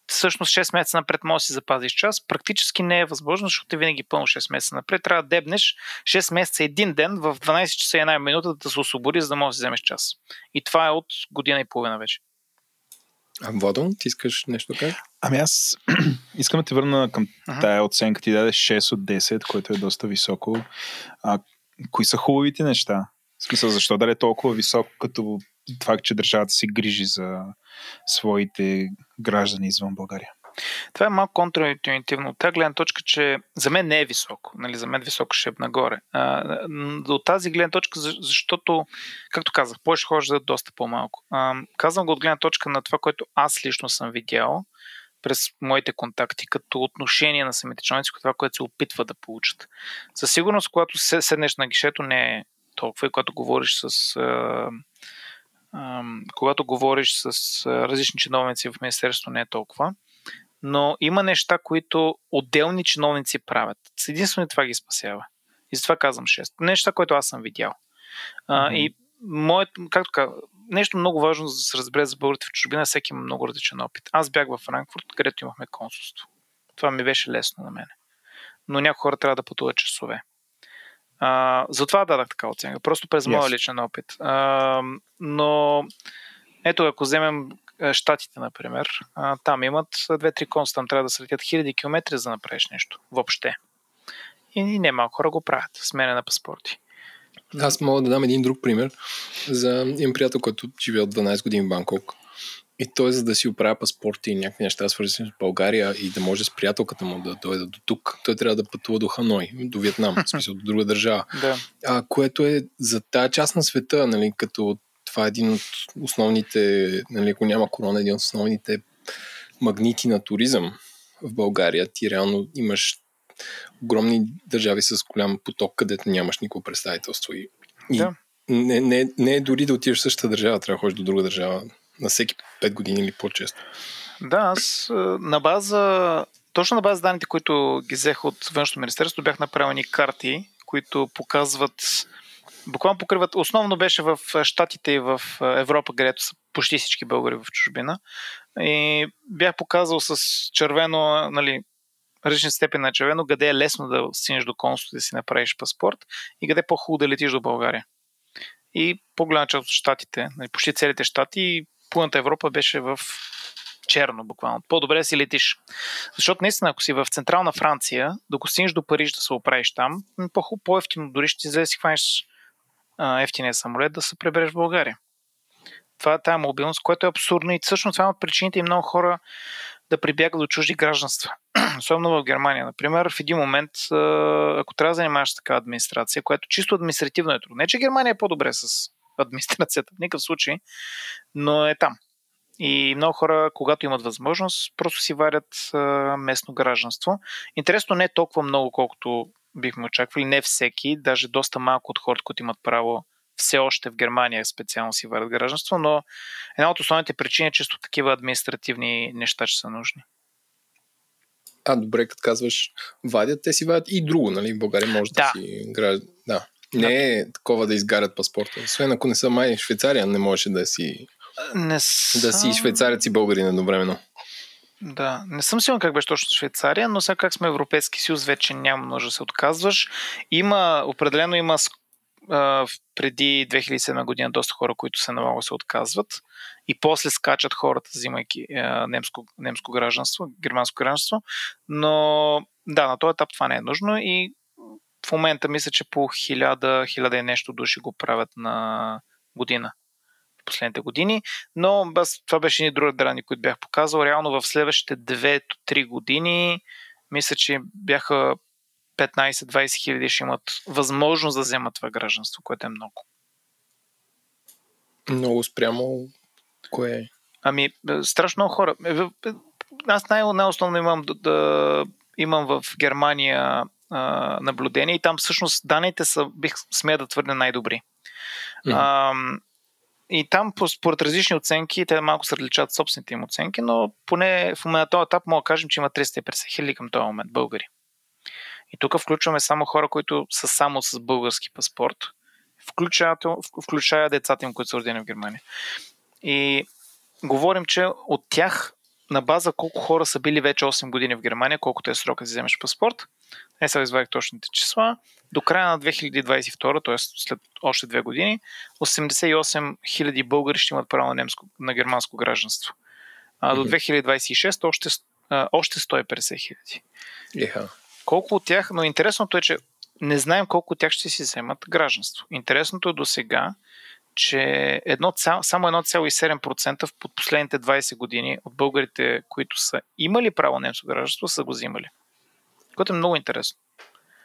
всъщност шест месеца напред може да си запазиш час. Практически не е възможно, защото ти винаги пълно шест месеца напред. Трябва да дебнеш шест месеца един ден в дванадесет часа и една минута да се освободи, за да можеш да вземеш час. И това е от година и половина вече. А, Владо, ти искаш нещо така? Ами аз искам да те върна към uh-huh. тая оценка. Ти даде шест от десет, което е доста високо. А, кои са хубавите неща? В смисъл, защо да е толкова високо, като това, че държавата си грижи за своите граждани извън България? Това е малко контраинтуитивно. От тази гледна точка, че за мен не е високо. Нали, за мен високо ще е нагоре. А, от тази гледна точка, защото, както казах, повече хора дадат доста по-малко. А, казвам го от гледна точка на това, което аз лично съм видял през моите контакти, като отношение на самите членове, това, което се опитва да получат. Със сигурност, когато седнеш на гишето, не е толкова, и когато говориш с... А, когато говориш с различни чиновници в министерството, не е толкова. Но има неща, които отделни чиновници правят. Единствено това ги спасява. И затова казвам шест. Неща, които аз съм видял. Mm-hmm. И моят, както казвам, нещо много важно за да се разбере за българите в чужбина, всеки има много различен опит. Аз бях във Франкфурт, където имахме консулство. Това ми беше лесно на мене. Но някои хора трябва да пътуват часове. Uh, затова дадах така оценка, просто през yes. моя личен опит. Uh, но ето, ако вземем щатите, например, uh, там имат две-три консулства, там трябва да сретят хиляди километри, за да направиш нещо, въобще. И, и не малко хора го правят, смене на паспорти. Аз мога да дам един друг пример. За един приятел, който живее от дванадесет години в Банкок. И той, за да си оправя паспорти и някакви неща, свързани с България и да може с приятелката му да дойде до тук, той трябва да пътува до Ханой, до Виетнам, в смисъл до друга държава. Да. А, което е за тая част на света, нали, като това е един от основните, нали, ако няма корона, един от основните магнити на туризъм в България. Ти реално имаш огромни държави с голям поток, където нямаш никакво представителство. И, да. и не, не, не е дори да отидеш в същата държава, трябва да ходиш до друга държава на всеки пет години или по-често. Да, аз на база, точно на база данните, които ги взех от Външно министерство, бях направени карти, които показват, буквално покриват, основно беше в Щатите и в Европа, където са почти всички българи в чужбина. И бях показал с червено, нали, различни степени на червено, къде е лесно да стигнеш до консулството и да си направиш паспорт и къде е по-хубаво да летиш до България. И по-голяма част от щатите, нали, почти целите щати, пълната Европа беше в черно, буквално. По-добре да си летиш. Защото наистина, ако си в Централна Франция, докато стигнеш до Париж да се оправиш там, по-хубаво, по-ефтино дори ще ти да си хванеш а, ефтиния самолет да се прибереш в България. Това е тая мобилност, което е абсурдно и всъщност това има причините и много хора да прибягат до чужди гражданства. Особено в Германия, например, в един момент, ако трябва да занимаваш с такава администрация, която чисто административно е трудно. Не, че Германия е по-добре с администрацията, в никакъв случай, но е там. И много хора, когато имат възможност, просто си варят местно гражданство. Интересно, не е толкова много, колкото бихме очаквали. Не всеки, даже доста малко от хората, които имат право все още в Германия специално си варят гражданство, но една от основните причини е чисто такива административни неща, че са нужни. А, добре, като казваш вадят, те си вадят и друго, нали? В България може да, да си граждан. Да. Не да. Е такова да изгарят паспорта. Освен ако не са май Швейцария, не можеше да си не съм... да си швейцарец и българин едновременно. Да, не съм сигурен как беше точно Швейцария, но сега как сме Европейски съюз, вече няма нужда да се отказваш. Има, определено има преди две хиляди и седма година доста хора, които се налагат се отказват и после скачат хората, взимайки немско, немско гражданство, германско гражданство, но да, на този етап това не е нужно и в момента мисля, че по хиляда, хиляда и нещо души го правят на година в последните години, но аз, това беше едни други данни, които бях показал. Реално в следващите две до три години мисля, че бяха петнадесет-двадесет хиляди ще имат възможност да вземат това гражданство, което е много. Много спрямо кое е? Ами, страшно много хора. Аз най-основно имам, да, имам в Германия а, наблюдение и там всъщност данните са, бих смея да твърде, най-добри. Mm-hmm. А, И там, според различни оценки, те малко се различават собствените им оценки, но поне в момента на този етап мога да кажем, че има триста и петдесет хиляди към този момент българи. И тук включваме само хора, които са само с български паспорт, включая децата им, които са родени в Германия. И говорим, че от тях на база колко хора са били вече осем години в Германия, колкото е срока да вземеш паспорт, не сега извадих точните числа, до края на две хиляди двадесет и втора, т.е. след още две години, осемдесет и осем хиляди българи ще имат право на, немско, на германско гражданство. А до две хиляди двадесет и шеста още, още сто и петдесет хиляди. Yeah. Колко от тях, но интересното е, че не знаем колко от тях ще си вземат гражданство. Интересното е до сега, че едно, само едно цяло и седем процента от последните двадесет години от българите, които са имали право на немско гражданство, са го взимали. Което е много интересно.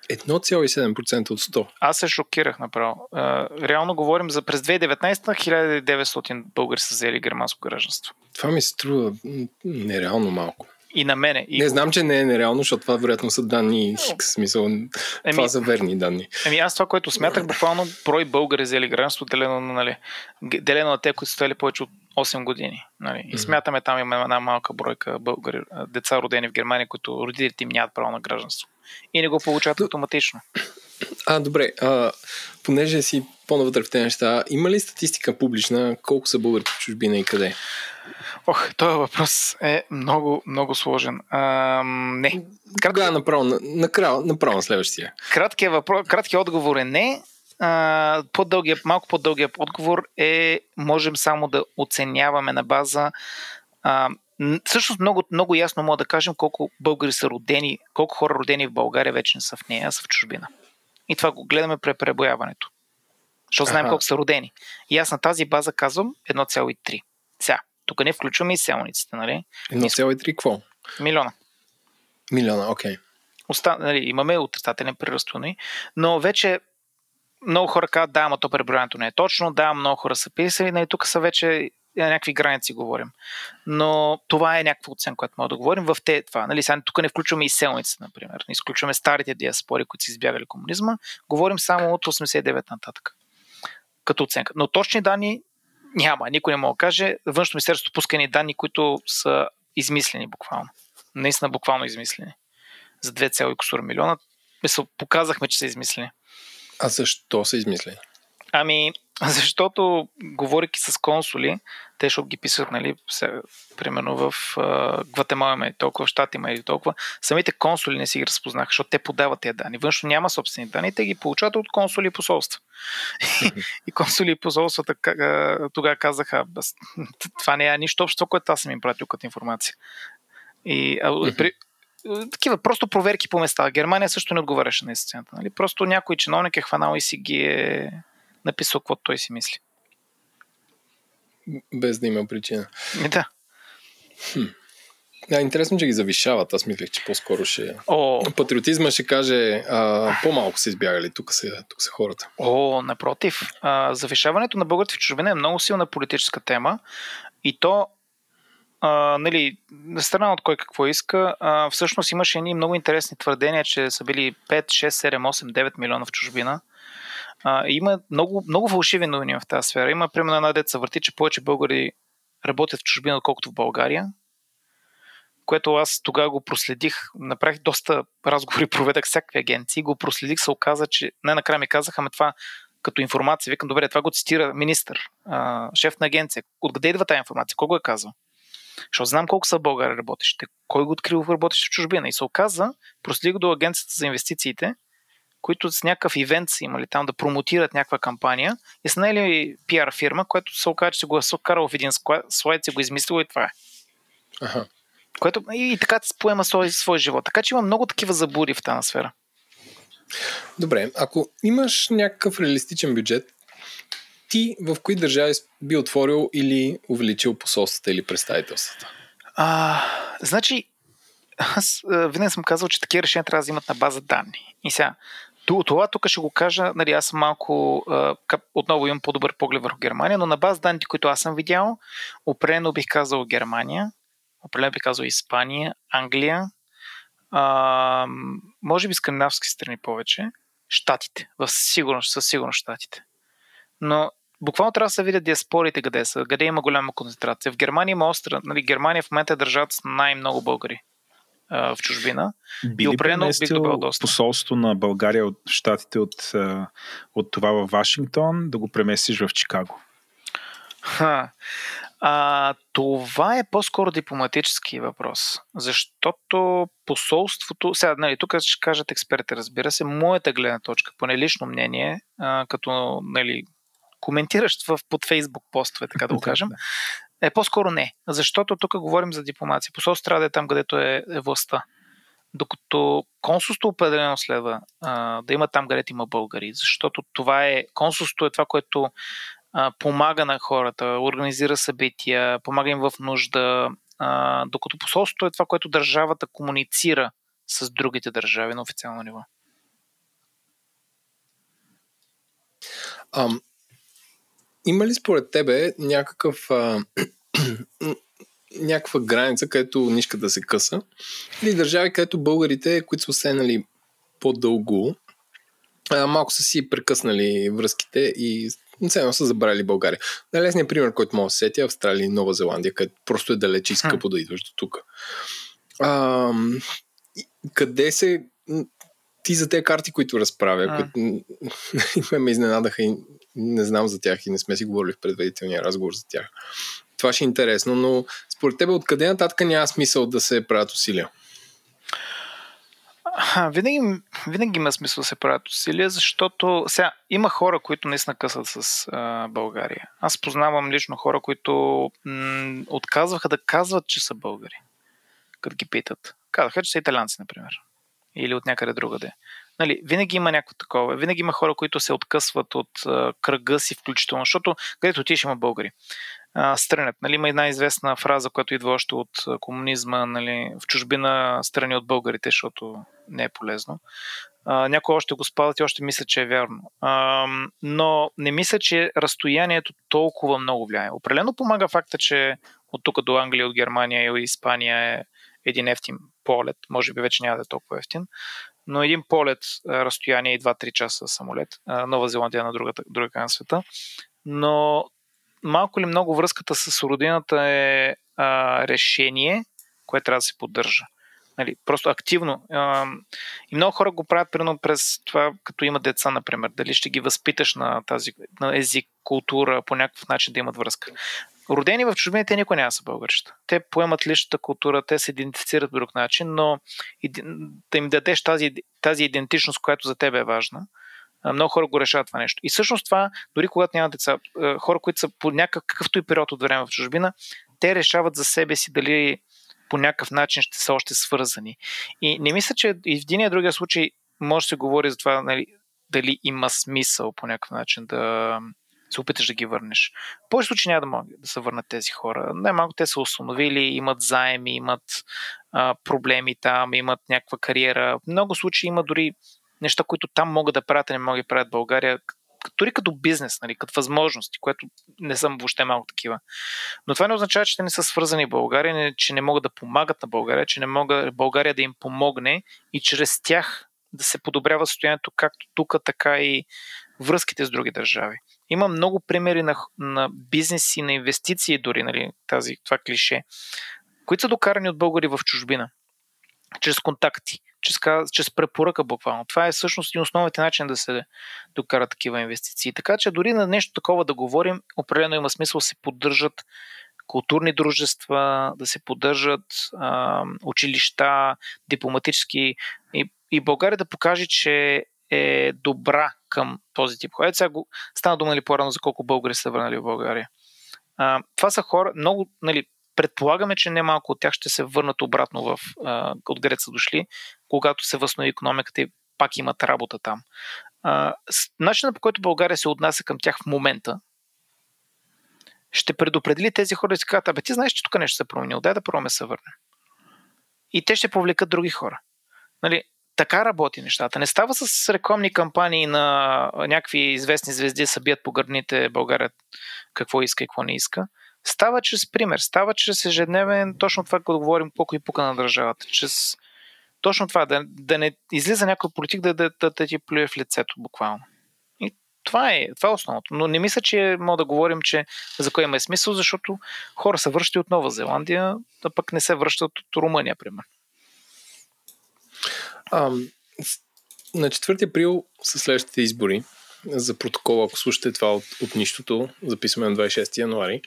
едно цяло и седем процента от сто. Аз се шокирах направо. Реално говорим за през две хиляди и деветнадесета хиляда и деветстотин българи са взели германско гражданство. Това ми се струва нереално малко. И на мене. И не знам, го... че не е нереално, защото това вероятно са данни хикс, смисъл, еми, това са верни данни. Еми аз това, което смятах, буквално брой българи взели гражданство, делено, нали, делено на те, които са стояли повече от осем години. Нали. И смятаме, там има една малка бройка българи, деца родени в Германия, които родителите им нямат право на гражданство. И не го получават автоматично. А, добре. А, понеже си по-навътре в тези неща, има ли статистика публична, колко са българите в чужбина и къде? Ох, този въпрос е много, много сложен. А, не. Кратко... Направо, направо, направо на следващия. Краткият, въпрос, краткият отговор е не. А, по-дългия, малко по-дългият отговор е можем само да оценяваме на база... А, всъщност много, много ясно мога да кажем колко българи са родени, колко хора родени в България вече не са в нея, а са в чужбина. И това го гледаме при преброяването. Защото знаем колко са родени. И аз на тази база казвам едно цяло и три. Сега. Тук не включваме и селниците, нали? едно цяло и три какво? Милиона. Милиона, окей. Okay. Оста... Нали, имаме отрицателен приръст, но вече много хора казват, да, ама то преброяването не е точно, да, много хора са писали, нали, тук са вече някакви граници говорим. Но това е някаква оценка, която мога да говорим в те това. Нали? Сега тук не включваме и селниците, например. Не изключваме старите диаспори, които са избягали комунизма. Говорим само от осемдесет и девета нататък. Като оценка. Но точни данни няма. Никой не мога да каже. Външно министерство пускани данни, които са измислени буквално. Наистина буквално измислени. За две цяло и осем милиона. Мисъл, показахме, че са измислени. А защо са измислени? Ами, защото, говорейки с консули, те, защото ги писат, нали, сега, примерно в е, Гватемала има и толкова, в Щата има и толкова, самите консули не си ги разпознаха, защото те подават тези данни. Външно няма собствени данни, те ги получават от консули и посолства. И консули и посолствата тогава казаха, това не е нищо общо, което аз съм им пратил като информация. И... А, при... такива просто проверки по места. Германия също не отговаряше на истината. Нали? Просто някой чиновник е хванал и си ги е написал какво той си мисли. Без да има причина. И да. Хм. А, интересно, че ги завишават. Аз мислех, че по-скоро ще... О... Патриотизма ще каже а, по-малко са избягали. Тук са, тук са хората. О, напротив. А, завишаването на българите в чужбина е много силна политическа тема. И то... Uh, нали, страна от кой какво иска, uh, всъщност имаше едни много интересни твърдения, че са били пет, шест, седем, осем, девет милиона в чужбина. Uh, има много, много фалшиви новини в тази сфера. Има, примерно, една деца върти, че повече българи работят в чужбина, отколкото в България, което аз тогава го проследих. Направих доста разговори, проведах всякакви агенции, го проследих, се оказа, че най-накрая ми казаха, ме това като информация, викам, добре, това го цитира министър, uh, шеф на агенция. Откъде идва тази информация? Кой го е казал? Защото знам колко са българи работещите. Кой го открил работещи в чужбина? И се оказа, проследих до агенцията за инвестициите, които с някакъв ивент са имали там да промотират някаква кампания и са наели пиар фирма, която се оказа, че се го е карал в един слайд, се го измислило и това е. Аха. Което, и, и така се поема свой, свой живот. Така че има много такива забуди в тази сфера. Добре, ако имаш някакъв реалистичен бюджет, ти в кои държави би отворил или увеличил посолствата или представителствата? А, значи, аз винаги съм казал, че такива решения трябва да имат на база данни. И сега, това тук ще го кажа, нали, аз малко, отново имам по-добър поглед върху Германия, но на база данните, които аз съм видял, определено бих казал Германия, определено бих казал Испания, Англия, а, може би скандинавски страни повече, Щатите, със сигурност, със сигурност Щатите. Но буквално трябва да се видят диаспорите къде са, къде има голяма концентрация. В Германия има остра, нали, Германия в момента е държат с най-много българи а, в чужбина. Би ли преместил посолство на България от щатите от, от това във Вашингтон да го преместиш в Чикаго? Ха. А, това е по-скоро дипломатически въпрос, защото посолството, сега, нали, тук ще кажат експерти, разбира се, моята гледна точка, поне лично мнение, а, като, нали, коментиращ в, под Фейсбук постове, така да го кажем, е по-скоро не, защото тук говорим за дипломация. Посолството трябва да е там, където е, е властта. Докато консулството определено следва а, да има там, където има българи, защото това е, консулството е това, което помага на хората, организира събития, помага им в нужда, докато посолството е това, което държавата комуницира с другите държави на официално ниво. А, има ли според тебе някакъв а, някаква граница, където нишката се къса? Или държави, където българите, които са останали по-дълго, малко са си прекъснали връзките и ценно са забрали България. Най-лесният пример, който мога да сетя, Австралия и Нова Зеландия, където просто е далеч и скъпо да идваш до тук. А, къде се... Ти за тези карти, които разправя, а. които ме изненадаха и не знам за тях и не сме си говорили в предварителния разговор за тях. Това ще е интересно, но според тебе откъде нататък няма смисъл да се правят усилия? Винаги, винаги има смисъл да се правят усилия, защото сега има хора, които наистина късат с а, България. Аз познавам лично хора, които м- отказваха да казват, че са българи, като ги питат. Казаха, че са италианци, например. Или от някъде другаде. Нали, винаги има някакво такова. Винаги има хора, които се откъсват от а, кръга си включително, защото където отиш има българи. Странят. Нали, има една известна фраза, която идва още от комунизма, нали, в чужбина страни от българите, защото не е полезно. А, някой още го спадат и още мисля, че е вярно. А, но не мисля, че разстоянието толкова много влияе. Определено помага факта, че от тук до Англия, от Германия и от Испания е един ефтин полет. Може би вече няма да е толкова ефтин. Но един полет, разстояние и два-три часа самолет. А, Нова Зеландия на другата, друга край на света. Но малко ли много връзката с родината е а, решение, което трябва да се поддържа. Нали, просто активно. А, и много хора го правят примерно през това, като имат деца, например. Дали ще ги възпиташ на тази на език, култура, по някакъв начин да имат връзка. Родени в чужбина, те никой няма са българчета. Те поемат личната култура, те се идентифицират по друг начин, но да им дадеш тази, тази идентичност, която за теб е важна. Много хора го решават това нещо. И всъщност това, дори когато няма деца, хора, които са по някакъвто и период от време в чужбина, те решават за себе си дали по някакъв начин ще са още свързани. И не мисля, че и в един и другия случай може да се говори за това, нали, дали има смисъл по някакъв начин да се опиташ да ги върнеш. В повече случаи няма да могат да се върнат тези хора. Най-малко те са установили, имат заеми, имат а, проблеми там, имат някаква кариера. В много случаи има дори неща, които там могат да правят, не могат да правят България, дори като бизнес, нали, като възможности, което не съм въобще малко такива. Но това не означава, че те не са свързани България, че не могат да помагат на България, че не могат България да им помогне и чрез тях да се подобрява състоянието както тук, така и връзките с други държави. Има много примери на, на бизнеси, на инвестиции дори, нали, тази, това клише, които са докарани от българи в чужбина, чрез контакти, чрез препоръка буквално. Това е всъщност и основните начин да се докара такива инвестиции. Така че дори на нещо такова да говорим, определено има смисъл да се поддържат културни дружества, да се поддържат а, училища, дипломатически и, и България да покаже, че е добра към този тип хора. Сега го, стана дума ли по-рано за колко българи са върнали в България. А, това са хора, много, нали, предполагаме, че немалко от тях ще се върнат обратно в, а, от Греция са дошли, когато се възстанови икономиката и пак имат работа там. А, начинът, по който България се отнася към тях в момента, ще предопредели тези хора да си кажат, абе ти знаеш, че тук нещо се променило, дай да пробваме се върнем. И те ще повлекат други хора. Нали, така работи нещата. Не става с рекламни кампании на някакви известни звезди, събият по гърдните България какво иска и какво не иска. Става чрез пример, става чрез ежедневен, точно това, когато говорим колко и пука на държавата, чрез точно това, да, да не излиза някой политик да, да, да, да ти плюе в лицето буквално. И Това е, това е основното. Но не мисля, че мога да говорим, че за кое има е смисъл, защото хора се връщат от Нова Зеландия, а пък не се връщат от Румъния, примерно. А, на четвърти април са следващите избори за протокола, ако слушате това от, от нищото, записваме на двадесет и шести януари.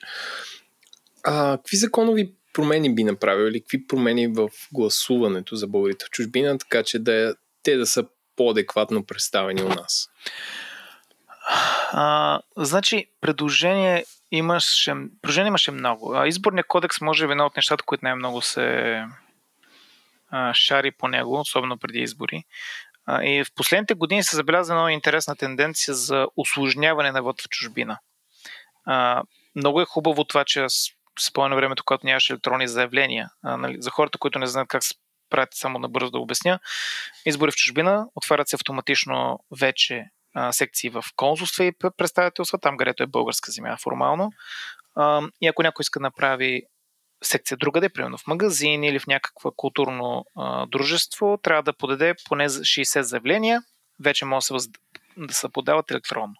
А, какви законови промени би направили, какви промени в гласуването за българите в чужбина, така че да, те да са по-адекватно представени у нас? А, значи, предложение имаше, предложение имаше много. Изборният кодекс може би една от нещата, които най-много се а, шари по него, особено преди избори. А, и в последните години се забелязва много интересна тенденция за усложняване на вод в чужбина. А, много е хубаво това, че спомня времето, когато нямаше електронни заявления. А, нали, за хората, които не знаят как се прати, само набързо да обясня. Избори в чужбина отварят се автоматично вече секции в консулства и представителства, там където е българска земя формално. И ако някой иска да направи секция другаде, примерно в магазин или в някакво културно дружество, трябва да подаде поне шейсет заявления, вече може да се подават електронно.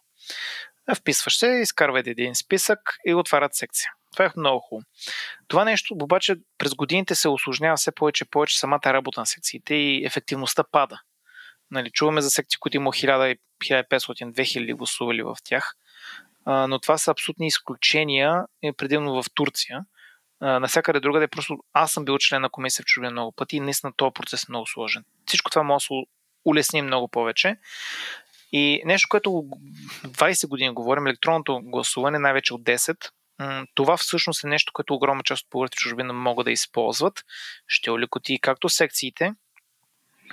Вписваш се, изкарвате един списък и отварят секция. Това е много хубаво. Това нещо обаче през годините се усложнява все повече и повече самата работа на секциите и ефективността пада. Нали, чуваме за секции, които има хиляда и петстотин до две хиляди гласували в тях, а, но това са абсолютни изключения, предимно в Турция. А, насякъде другаде, просто аз съм бил член на комисия в чужбина много пъти и наистина този процес е много сложен. Всичко това може да улесни много повече. И нещо, което двадесет години говорим, електронното гласуване, най-вече от десет, това всъщност е нещо, което огромна част от българите в чужбина могат да използват. Ще олекоти както секциите,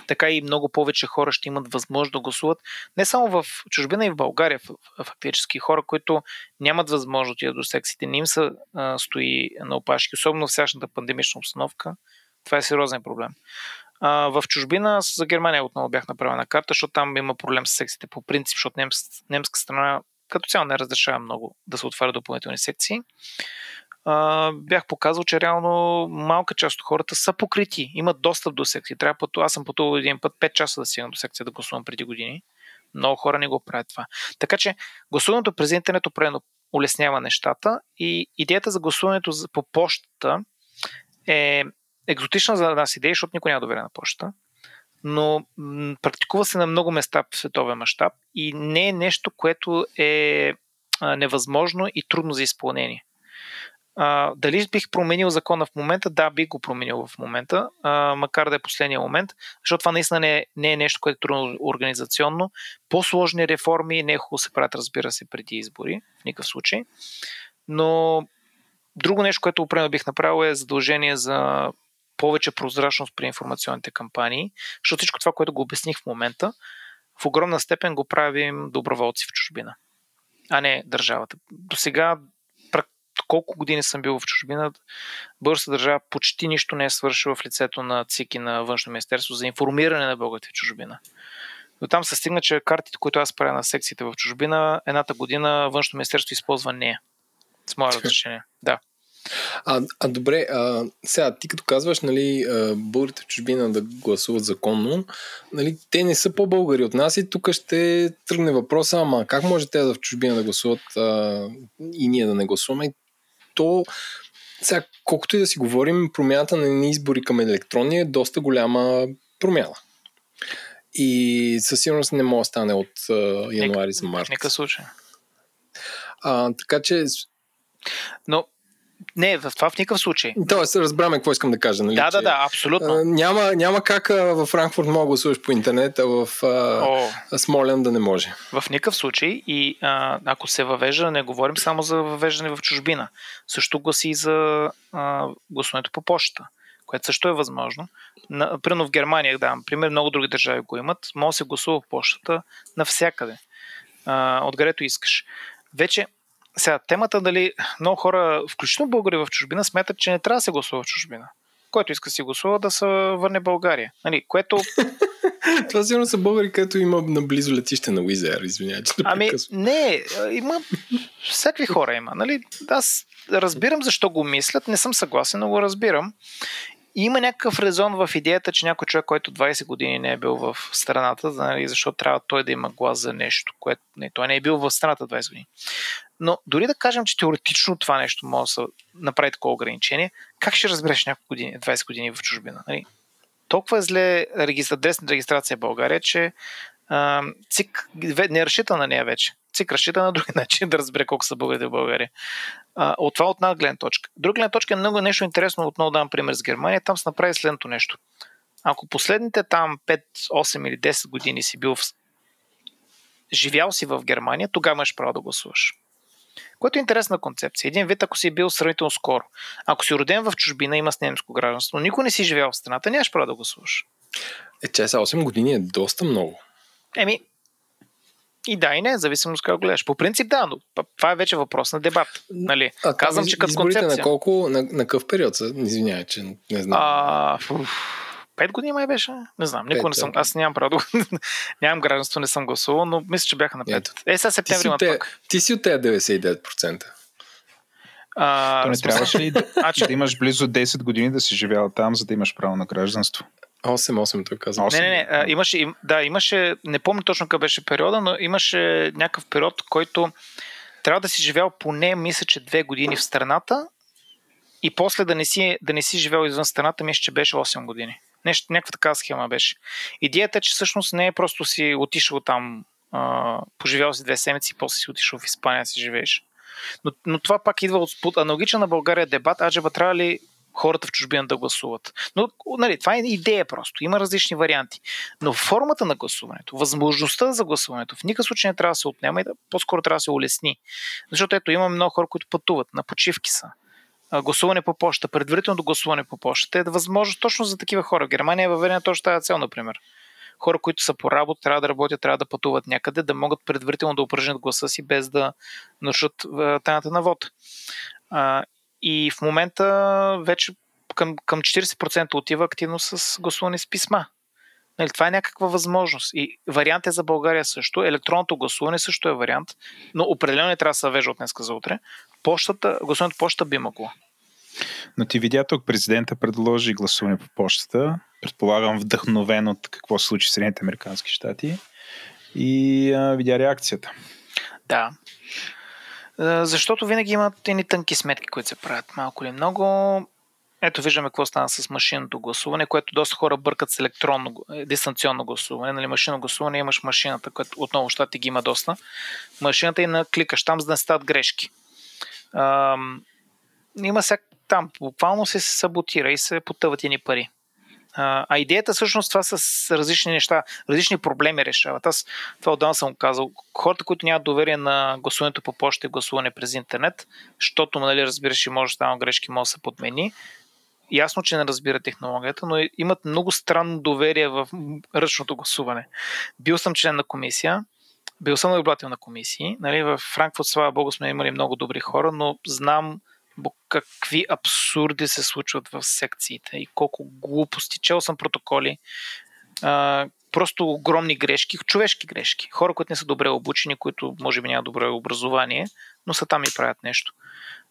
така и много повече хора ще имат възможност да гласуват не само в чужбина, и в България фактически хора, които нямат възможност да идат до секциите, не им се а, стои на опашки, особено в сегашната пандемична обстановка. Това е сериозен проблем. А, в чужбина за Германия отново бях направил на карта, защото там има проблем с секциите по принцип, защото немс, немска страна като цяло не разрешава много да се отварят допълнителни секции. Uh, бях показал, че реално малка част от хората са покрити, имат достъп до секции. Трябва път, аз съм пътувал един път пет часа да стигна до секция да гласувам преди години. Много хора не го правят това. Така че гласуването през интернет определено улеснява нещата и идеята за гласуването по почтата е екзотична за нас идея, защото никой няма доверие на почтата, но м- практикува се на много места в световен мащаб и не е нещо, което е а, невъзможно и трудно за изпълнение. А, дали бих променил закона в момента? Да, бих го променил в момента, а, макар да е последния момент, защото това наистина не е, не е нещо, което е трудно организационно. По-сложни реформи не е хубаво се правят, разбира се, преди избори, в никакъв случай. Но друго нещо, което определено бих направил, е задължение за повече прозрачност при информационните кампании, защото всичко това, което го обясних в момента, в огромна степен го правим доброволци в чужбина, а не държавата. До сега колко години съм бил в чужбина, българската държава почти нищо не е свършила в лицето на ЦИК и на Външно министерство за информиране на българите в чужбина. До там се стигна, че картите, които аз правя на секциите в чужбина, едната година Външно министерство използва нея. С мое разрешение. Да. А, а добре, а, сега ти като казваш, нали, българите в чужбина да гласуват законно, нали, те не са по-българи от нас и тук ще тръгне въпроса, ама как може те в чужбина да гласуват а, и ние да не гласуваме? То, сега, колкото и да си говорим, промяната на едни избори към електронни е доста голяма промяна. И със сигурност не може да стане от uh, януари за март. В никакъв случай. А, така че... Но, не, в това в никакъв случай. Тоест, разбраме какво искам да кажа. Нали? Да, да, да, абсолютно. А, няма, няма как във Франкфурт мога да гласуваш по интернет, а в а, Смолян да не може. В никакъв случай. И а, ако се въвежда, не говорим само за въвеждане в чужбина. Също гласи и за а, гласуването по почта, което също е възможно. Примерно в Германия, да, например, много други държави го имат. Може да се гласува по почтата навсякъде. А, откъдето искаш. Вече Сега, темата дали много хора, включително българи в чужбина, смятат, че не трябва да се гласува в чужбина. Който иска да си гласува, да се върне България. Нали, което... Това сигурно са българи, където има наблизо летище на Уизер, извиня, че ами, не, има... Всякакви хора има. Нали? Аз разбирам защо го мислят, не съм съгласен, но го разбирам. И има някакъв резон в идеята, че някой човек, който двайсет години не е бил в страната, нали, защото трябва той да има глас за нещо, което не, той не е бил в страната двайсет години. Но дори да кажем, че теоретично това нещо може да се направи такова ограничение, как ще разбереш няколко години, двайсет години в чужбина? Нали? Толкова е зле регистра... адресната регистрация в България, че а, ЦИК не разчита на нея вече. ЦИК разчита на друг начин да разбере колко са българите в България. А, от това от една гледна точка. Друга гледна точка е много нещо интересно. Отново давам пример с Германия. Там се направи следното нещо. Ако последните там пет, осем или десет години си бил в... живял си в Германия, тогава имаш право да гласуваш. Което е интересна концепция. Един вид, ако си бил сравнително скоро. Ако си роден в чужбина, има с немско гражданство, но никой не си живял в страната, нямаш право да гласуваш. Е, че са осем години е доста много. Еми, и да, и не, зависимост как гледаш. По принцип да, но това е вече въпрос на дебат. Нали? А, казвам, че като концепция... Изборите на колко, на, на къв период са? Извинявай, че не знам. А, пет години май беше? Не знам, никога не съм. Аз нямам право да нямам гражданство, не съм гласувал, но мисля, че бяха на пет. Е, сега септември на пък. Ти си от тези деветдесет и девет процента. А, то не трябваше ли да, да имаш близо десет години да си живял там, за да имаш право на гражданство? осем осем той казва. Не, не, не. А, имаше, им, да, имаше, не помня точно какъв беше периода, но имаше някакъв период, който трябва да си живял поне, мисля, че две години в страната и после да не си, да не си живял извън страната, мисля, че беше осем години. Нещо, някаква такава схема беше. Идеята е, че всъщност не е просто си отишъл там, а, поживял си две седмици и после си отишъл в Испания си живееш. Но, но това пак идва от аналогичен на България дебат, аджеба трябва ли хората в чужбина да гласуват. Но, нали, това е идея просто. Има различни варианти. Но формата на гласуването, възможността за гласуването в никакъв случай не трябва да се отнема и по-скоро трябва да се улесни. Защото ето има много хора, които пътуват, на почивки са. Гласуване по поща, предварителното гласуване по поща е възможно точно за такива хора. В Германия е въведена точно тази цел, например. Хора, които са по работа, трябва да работят, трябва да пътуват някъде, да могат предварително да упражнят гласа си, без да нарушат тайната на вод. И в момента вече към, към четирийсет процента отива активно с гласуване с писма. Нали, това е някаква възможност. И вариант е за България също. Електронното гласуване също е вариант, но определено не трябва да се въвежда от днеска за утре. Пощата, гласуването пощата би могло. Но ти видя тук, президента предложи гласуване по пощата. Предполагам вдъхновен от какво се случи в Съединените американски щати. И а, видя реакцията. Да. Защото винаги имат едни тънки сметки, които се правят малко или много. Ето виждаме какво стана с машинното гласуване, което доста хора бъркат с електронно, дистанционно гласуване. Нали, машинно гласуване имаш машината, което отново в щатите ги има доста. Машината и накликаш там, за да не стават грешки. Ам, има сега там, буквално се саботира и се потъват едни пари. А, а идеята всъщност това с различни неща, различни проблеми решават. Аз това отдавна съм казал. Хората, които нямат доверие на гласуването по почта и гласуване през интернет, защото, нали, разбираш, и може да става грешки, може да се подмени. Ясно, че не разбира технологията, но имат много странно доверие в ръчното гласуване. Бил съм член на комисия, бил съм наблюдател на комисии. Нали, в Франкфурт, слава богу, сме имали много добри хора, но знам какви абсурди се случват в секциите и колко глупости. Чел съм протоколи, а, просто огромни грешки, човешки грешки. Хора, които не са добре обучени, които може би нямат добре образование, но са там и правят нещо.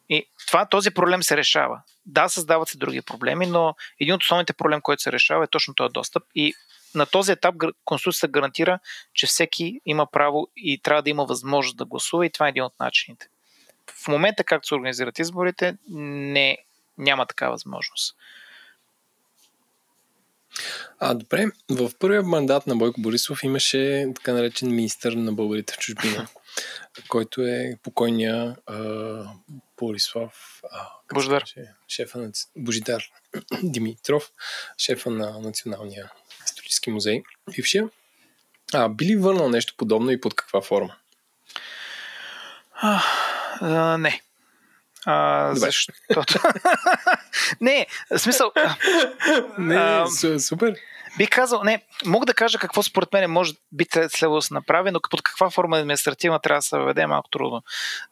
И това, този проблем се решава. Да, създават се други проблеми, но един от основните проблеми, който се решава, е точно този достъп. И на този етап Конституцията гарантира, че всеки има право и трябва да има възможност да гласува и това е един от начините. В момента, както се организират изборите, не, няма такава възможност. А, добре, в първия мандат на Бойко Борисов имаше така наречен министър на българите в чужбина, който е покойния а, Борислав а, Божидар. Шефа на Божидар Димитров, шефа на Националния исторически музей, бившия. А, би ли върнал нещо подобно и под каква форма? А, а, не. А, защото... не, смисъл... не, а, супер. Би казал, не, мога да кажа какво според мен може би следва да се направи, но под каква форма административна трябва да се въведе малко трудно.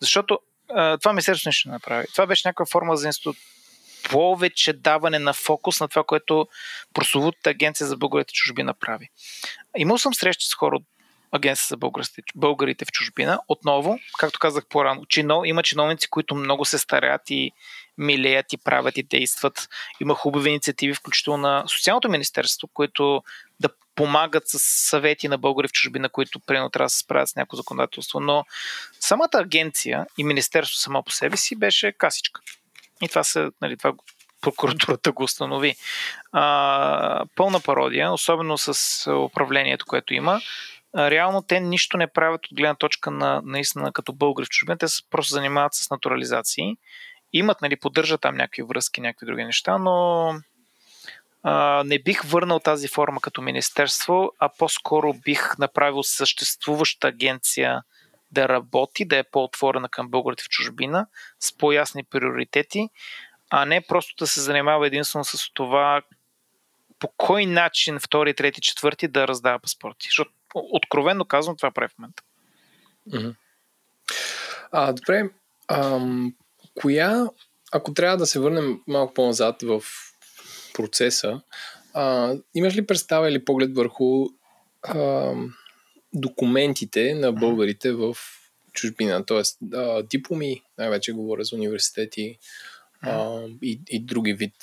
Защото а, това министерството нещо не направи. Това беше някаква форма за институт. Повече даване на фокус на това, което прословутата агенция за българите чужби направи. Имал съм срещи с хора от агенция за българите, българите в чужбина. Отново, както казах по-рано, чинов, има чиновници, които много се старят и милеят и правят и действат. Има хубави инициативи, включително на Социалното министерство, които да помагат с съвети на българи в чужбина, които прино трябва да се справят с някакво законодателство. Но самата агенция и министерство само по себе си беше касичка. И това се, нали, това прокуратурата го установи. А, пълна пародия, особено с управлението, което има. Реално те нищо не правят от гледна точка на наистина като българи в чужбина. Те просто занимават с натурализации. Имат, нали, поддържат там някакви връзки, някакви други неща, но а, не бих върнал тази форма като министерство, а по-скоро бих направил съществуваща агенция да работи, да е по-отворена към българите в чужбина, с по-ясни приоритети, а не просто да се занимава единствено с това по кой начин втори, трети, четвърти да раздава паспорти. Защото откровенно казвам, това прави в момента. Mm-hmm. А, добре, ам... коя, ако трябва да се върнем малко по-назад в процеса, а, имаш ли представа или поглед върху а, документите на българите в чужбина, т.е. дипломи, най-вече говоря за университети а, и, и други вид.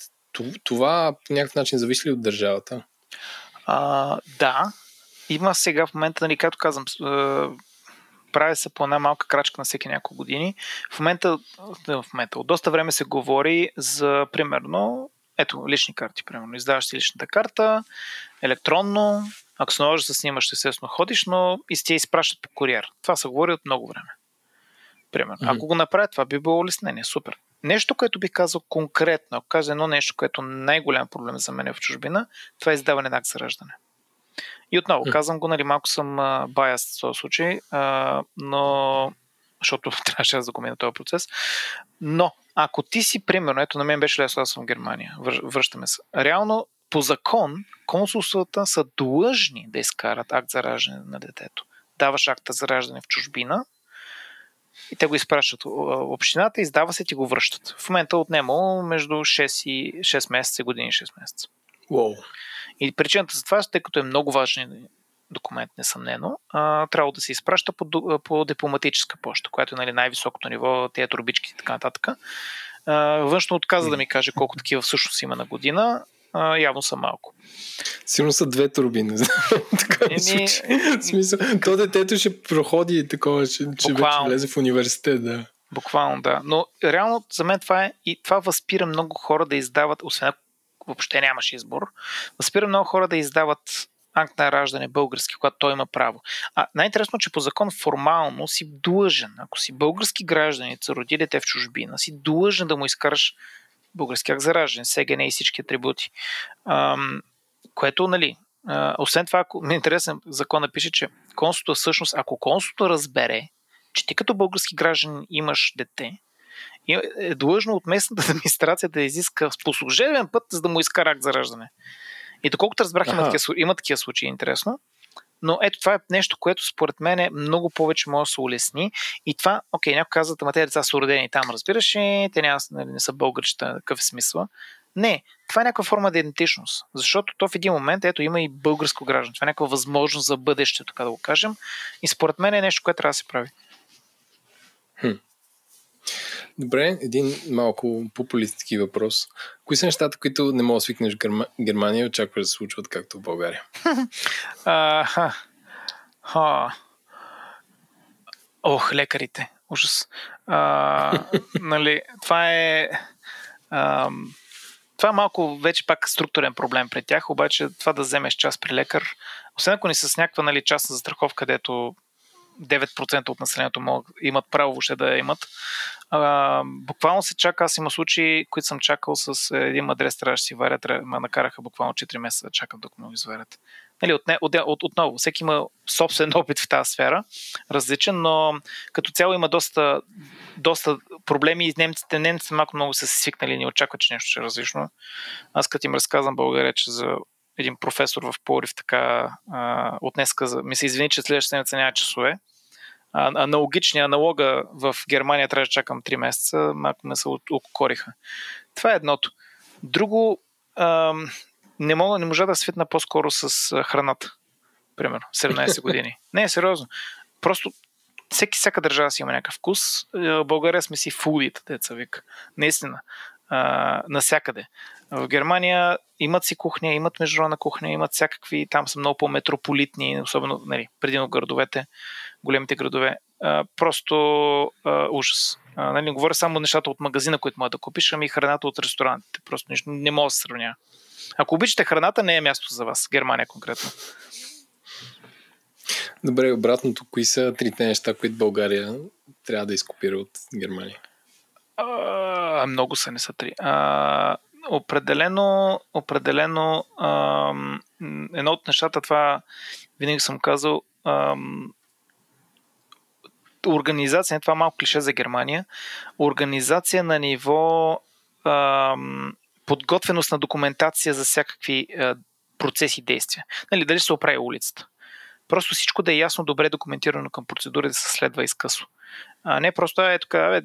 Това по някакъв начин зависи ли от държавата? А, да, има сега в момента, нали, както казвам, прави се по една малка крачка на всеки няколко години. В момента, в момента, от доста време се говори за, примерно, ето, лични карти, примерно. Издаваш си личната карта, електронно, ако се наложи да снимаш, естествено ходиш, но и сте изпращат по куриер. Това се говори от много време. Примерно. Mm-hmm. Ако го направят, това би било леснение. Супер. Нещо, което би казал конкретно, ако каза едно нещо, което най-голям проблем за мен е в чужбина, това е издаване на акт за раждане. И отново, казвам го, нали, малко съм баяс в този случай, а, но защото трябваше да го мина този процес. Но, ако ти си, примерно, ето на мен беше лесно, аз съм в Германия, връщаме се. Реално, по закон, консулствата са длъжни да изкарат акт за раждане на детето. Даваш акта за раждане в чужбина и те го изпращат общината, издава се и ти го връщат. В момента отнема между шест и шест месеца и години и шест месеца. Wow. И причината за това, тъй като е много важен документ, несъмнено, а, трябва да се изпраща по, по дипломатическа поща, която е, нали, най-високото ниво, тези турбички и така нататък. А, външно отказа да ми каже колко такива всъщност има на година. А, явно са малко. Сигурно са две турбини. То детето ще проходи такова, че вече влезе в университет, да. Буквално, да. Но реално за мен това е, и това възпира много хора да издават, освен въобще нямаше избор. Възпира много хора да издават акт на раждане български, когато той има право. А най-интересно, че по закон формално си длъжен, ако си български гражданин, роди дете в чужбина, си длъжен да му изкараш български акт за раждане, СГН и всички атрибути. Ам, което, нали, а, освен това, ако ми е интересен, законът пише, че консулството всъщност, ако консулството разбере, че ти като български гражданин имаш дете, е длъжно от местната администрация да изиска по служебен път, за да му иска акт за раждане. И доколкото разбрах, има такива, има такива случаи, интересно. Но ето това е нещо, което според мен е много повече може да се улесни. И това, окей, някой казва, ама те деца са родени там, разбираш ли, те няма, нали, не са българчета, какъв е смисъл. Не, това е някаква форма на идентичност. Защото то в един момент, ето, има и българско граждан. Това е някаква възможност за бъдеще, така да го кажем. И според мен е нещо, което трябва да се прави. Хм. Добре, един малко популистски въпрос. Кои са нещата, които не мога да свикнеш в Германия и очакваш да се случват както в България? А, а, ох, лекарите. Ужас. А, нали, това е... А, това е малко вече пак структурен проблем при тях, обаче това да вземеш част при лекар, освен ако не с някаква, нали, частна застраховка, където девет процента от населението могат, имат право въобще да имат. А, буквално се чака, аз има случаи, които съм чакал с един адрес, трябваше да си варят, ме накараха буквално четири месеца да чакам докато ме изварят. Нали, от, от, от, отново, всеки има собствен опит в тази сфера, различен, но като цяло има доста, доста проблеми и немците, немците малко много са се свикнали, не очакват, че нещо ще е различно. Аз като им разказвам България, че за един професор в Пловдив, така а, отнеска, ми се извини, че следващата седмица няма часове. А, аналогичния аналога в Германия трябва да чакам три месеца, малко ме се окориха. Това е едното. Друго, а, не мога, не можа да светна по-скоро с храната. примерно, седемнайсет години. Не, е сериозно. Просто всеки, всяка държава си има някакъв вкус. В България сме си фудите, деца вика. Наистина. А, насякъде. В Германия имат си кухня, имат международна кухня, имат всякакви, там са много по-метрополитни, особено, нали, предимно градовете, големите градове. А, просто а, ужас. А, нали, не говоря само нещата от магазина, които може да купиш, ами храната от ресторантите. Просто нищо не може да се сравня. Ако обичате храната, не е място за вас. Германия конкретно. Добре, обратното, кои са трите неща, които България трябва да изкопира от Германия? А, много са, не са три. А, определено, определено а, едно от нещата, това винаги съм казал, а, организация, това е малко клише за Германия, организация на ниво а, подготвеност на документация за всякакви а, процеси и действия. Нали, дали ще се оправи улицата? Просто всичко да е ясно, добре документирано към процедури, да се следва изкъсо. А не просто, е така, е,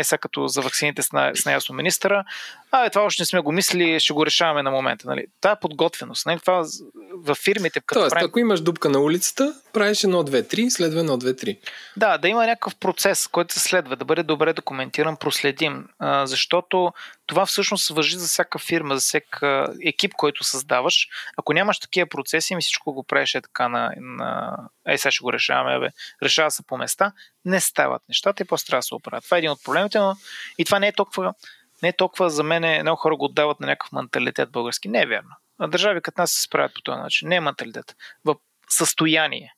е сега като за ваксините с, на, с наясно министъра, а е това още не сме го мислили, ще го решаваме на момента. Нали? Та е подготвеност. Нали? Това във фирмите... Като тоест, правим... ако имаш дупка на улицата, правиш едно две три, следва едно две три. Да, да има някакъв процес, който се следва, да бъде добре документиран, проследим. А, защото това всъщност важи за всяка фирма, за всяка екип, който създаваш. Ако нямаш такива процеси, ми всичко го правиш е така на... на... Ей, сега ще го решаваме, бе. Решава се по места. Не стават нещата и после трябва да се оправят. Това е един от проблемите, но и това не е толкова, не е толкова за мен, много хора го отдават на някакъв менталитет български. Не е вярно. Държави като нас се справят по този начин. Не е менталитет. В състояние.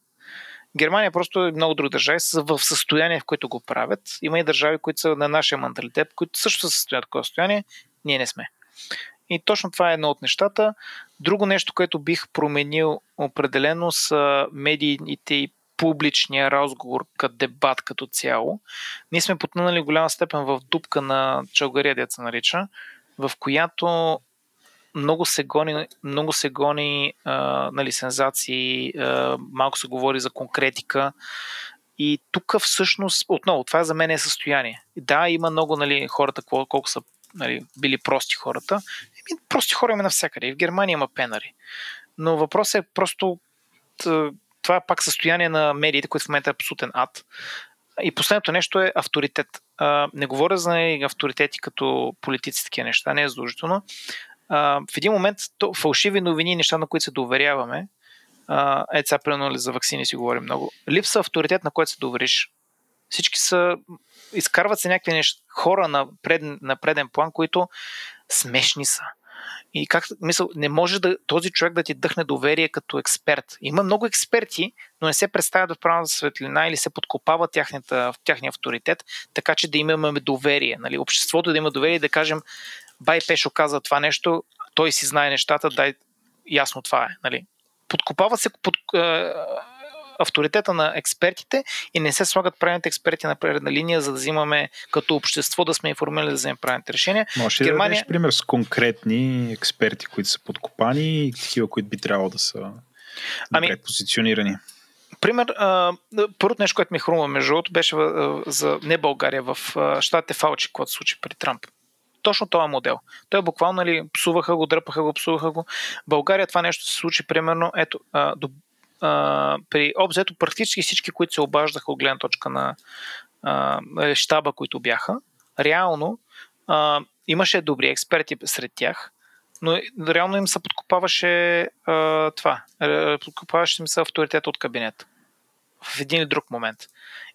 Германия просто е много други държави са в състояние, в което го правят. Има и държави, които са на нашия менталитет, които също се състоят в такова състояние. Ние не сме. И точно това е едно от нещата. Друго нещо, което бих променил определено са медиите и публичния разговор като дебат като цяло. Ние сме потънали голяма степен в дупка на чалгария, дето се нарича, в която много се гони, много се гони а, нали, сензации, а, малко се говори за конкретика. И тук всъщност, отново, това за мен е състояние. Да, има много, нали, хората, колко, колко са, нали, били прости хората. Еми, прости хора има навсякъде. И в Германия има пенари. Но въпросът е просто... Това е пак състояние на медиите, което в момента е абсолютен ад. И последното нещо е авторитет. Не говоря за авторитети като политици, такива неща, не е задължително. В един момент фалшиви новини, неща, на които се доверяваме, е сега примерно за ваксини си говорим много. Липса авторитет, на който се довериш. Всички са, изкарват се някакви неща, хора на, пред, на преден план, които смешни са. И как, мисъл, не може да, този човек да ти дъхне доверие като експерт. Има много експерти, но не се представят в правилната светлина или се подкопава тяхната, тяхния авторитет, така че да имаме доверие. Нали? Обществото да има доверие и да кажем, бай Пешо каза това нещо, той си знае нещата, дай ясно това е. Нали? Подкопава се под, е, авторитета на експертите и не се слагат правилните експерти на предна линия, за да взимаме като общество да сме информирали да вземем правилните решения. Може ли Германия... да дадеш пример с конкретни експерти, които са подкопани и такива, които би трябвало да са добре ами, позиционирани? Пример, първото нещо, което ми хрумва между другото, беше за не България, в щатите Фалчи, което се случи при Трамп. Точно този модел. Той буквално, нали, псуваха го, дръпаха го, псуваха го. България това нещо се случи примерно, ето, до Uh, при обзето практически всички, които се обаждаха от гледна точка на uh, щаба, които бяха, реално uh, имаше добри експерти сред тях, но реално им се подкопаваше uh, това, подкопаваше им се авторитет от кабинета в един или друг момент.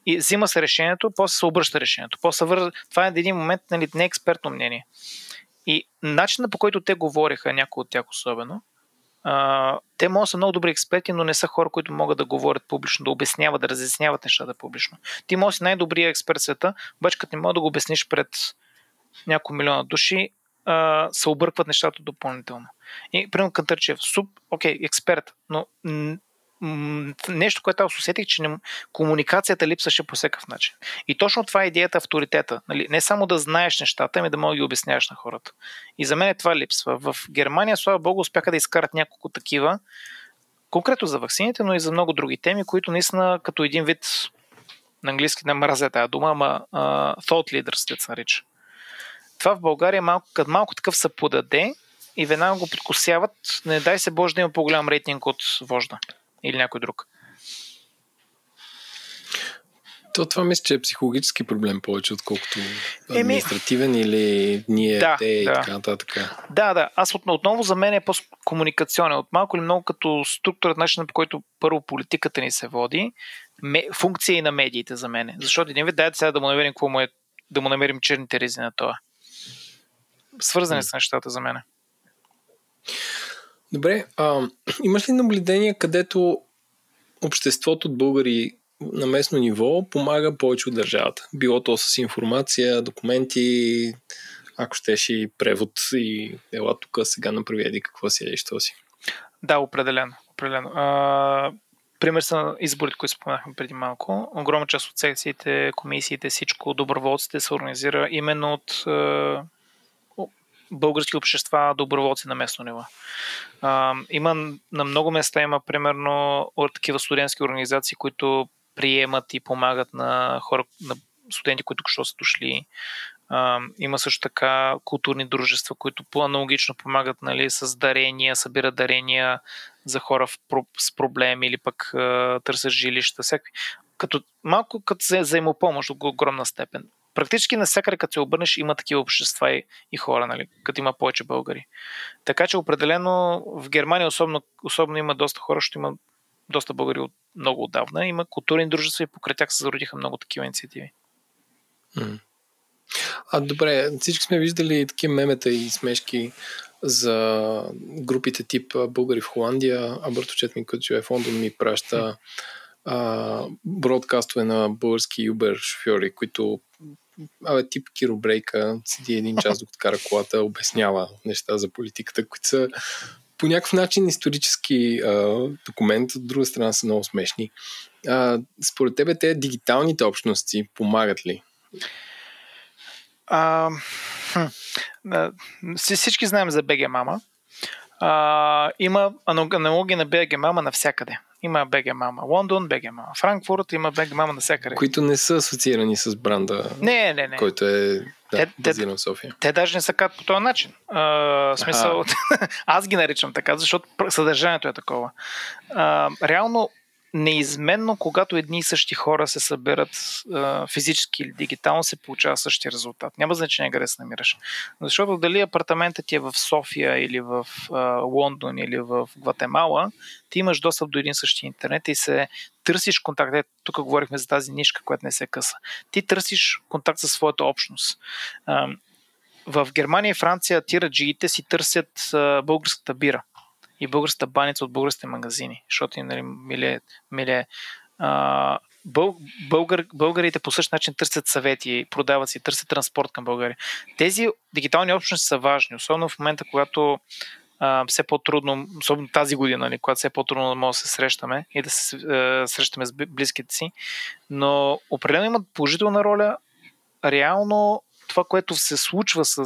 И взима се решението, после се обръща решението, после вър... това е един момент, нали, не експертно мнение. И начинът, по който те говориха, някои от тях особено, Uh, те могат да са много добри експерти, но не са хора, които могат да говорят публично, да обясняват, да разясняват нещата публично. Ти може да си най-добрият експерт в света, обаче като не може да го обясниш пред няколко милиона души, uh, се объркват нещата допълнително. И, примерно, Кантърчев, суп, окей, okay, експерт, но м- м- нещо, което аз усетих, че не, комуникацията липсваше по всякакъв начин. И точно това е идеята авторитета. Нали? Не само да знаеш нещата, ами да можеш да ги обясняваш на хората. И за мен това липсва. В Германия, слава богу, успяха да изкарат няколко такива, конкретно за ваксините, но и за много други теми, които наистина като един вид, на английски не мразя тази дума, ама uh, thought leaders, да се нарича. Това в България, малко, като малко такъв се подаде и веднага го подкосяват, не дай се Боже да има по-голям рейтинг от вожда. или някой друг. То това мисля, че е психологически проблем повече, отколкото административен Еми... или ние, да, те и да. така нататък. Да, да. Аз отново за мен е по-комуникационен. От малко или много като структурата, начинът, по който първо политиката ни се води, функция и на медиите за мен. Защото един вид, дайте сега да му намерим какво му е, да му намерим черните рези на това. Свързани с нещата за мен. Добре. А, имаш ли наблюдение, където обществото от българи на местно ниво помага повече от държавата? Било то с информация, документи, ако щеш и превод и ела тук, сега направи какво си или що си. Да, определено. определено. А, пример са изборите, които споменахме преди малко. Огромна част от секциите, комисиите, всичко, доброволците се организира именно от български общества, доброволци на местно ниво. А, има на много места, има примерно такива студентски организации, които приемат и помагат на хора, на студенти, които къщо са дошли. А, има също така културни дружества, които по-аналогично помагат, нали, с дарения, събират дарения за хора в, с проблеми или пък а, търсят жилища. Всякакви. Като, малко като взаимопомощ до огромна степен. Практически навсякъде, като се обърнеш, има такива общества и, и хора, нали, като има повече българи. Така че определено в Германия особено, особено има доста хора, защото има доста българи от много отдавна. Има културни дружества и покрай тях се зародиха много такива инициативи. А, добре, всички сме виждали такива мемета и смешки за групите тип българи в Холандия. А братовчет ми, който живее в Лондон, ми праща а, бродкастове на български Uber шофьори, които абе, тип Киробрейка седи един час докато кара колата, обяснява неща за политиката, които са по някакъв начин исторически а, документ, от друга страна са много смешни. А, според тебе те дигиталните общности помагат ли? А, хм, а, всички знаем за Б Г Мама. А, има аналогия на Б Г Мама навсякъде. Има Б Г Мама Лондон, Б Г Мама Франкфурт, има Б Г Мама навсякъде. Които не са асоциирани с бранда, не, не, не. който е... Да, те, базирам в София. Те, те даже не са кат по този начин. А, в смисъл, аз ги наричам така, защото съдържанието е такова. А, реално, неизменно, когато едни и същи хора се съберат а, физически или дигитално, се получава същия резултат. Няма значение къде се намираш. Защото дали апартаментът ти е в София или в а, Лондон или в Гватемала, ти имаш достъп до един същи интернет и се търсиш контакт. Е, тук говорихме за тази нишка, която не се къса. Ти търсиш контакт със своята общност. А, в Германия и Франция тираджиите си търсят а, българската бира и българската баница от българските магазини, защото им, нали, миле, миле. А, бъл, българ, българите по същия начин търсят съвети, продават си, търсят транспорт към България. Тези дигитални общности са важни, особено в момента, когато а, все по-трудно, особено тази година, нали, когато все по-трудно да може да се срещаме и да се а, срещаме с близките си, но определено имат положителна роля. Реално това, което се случва с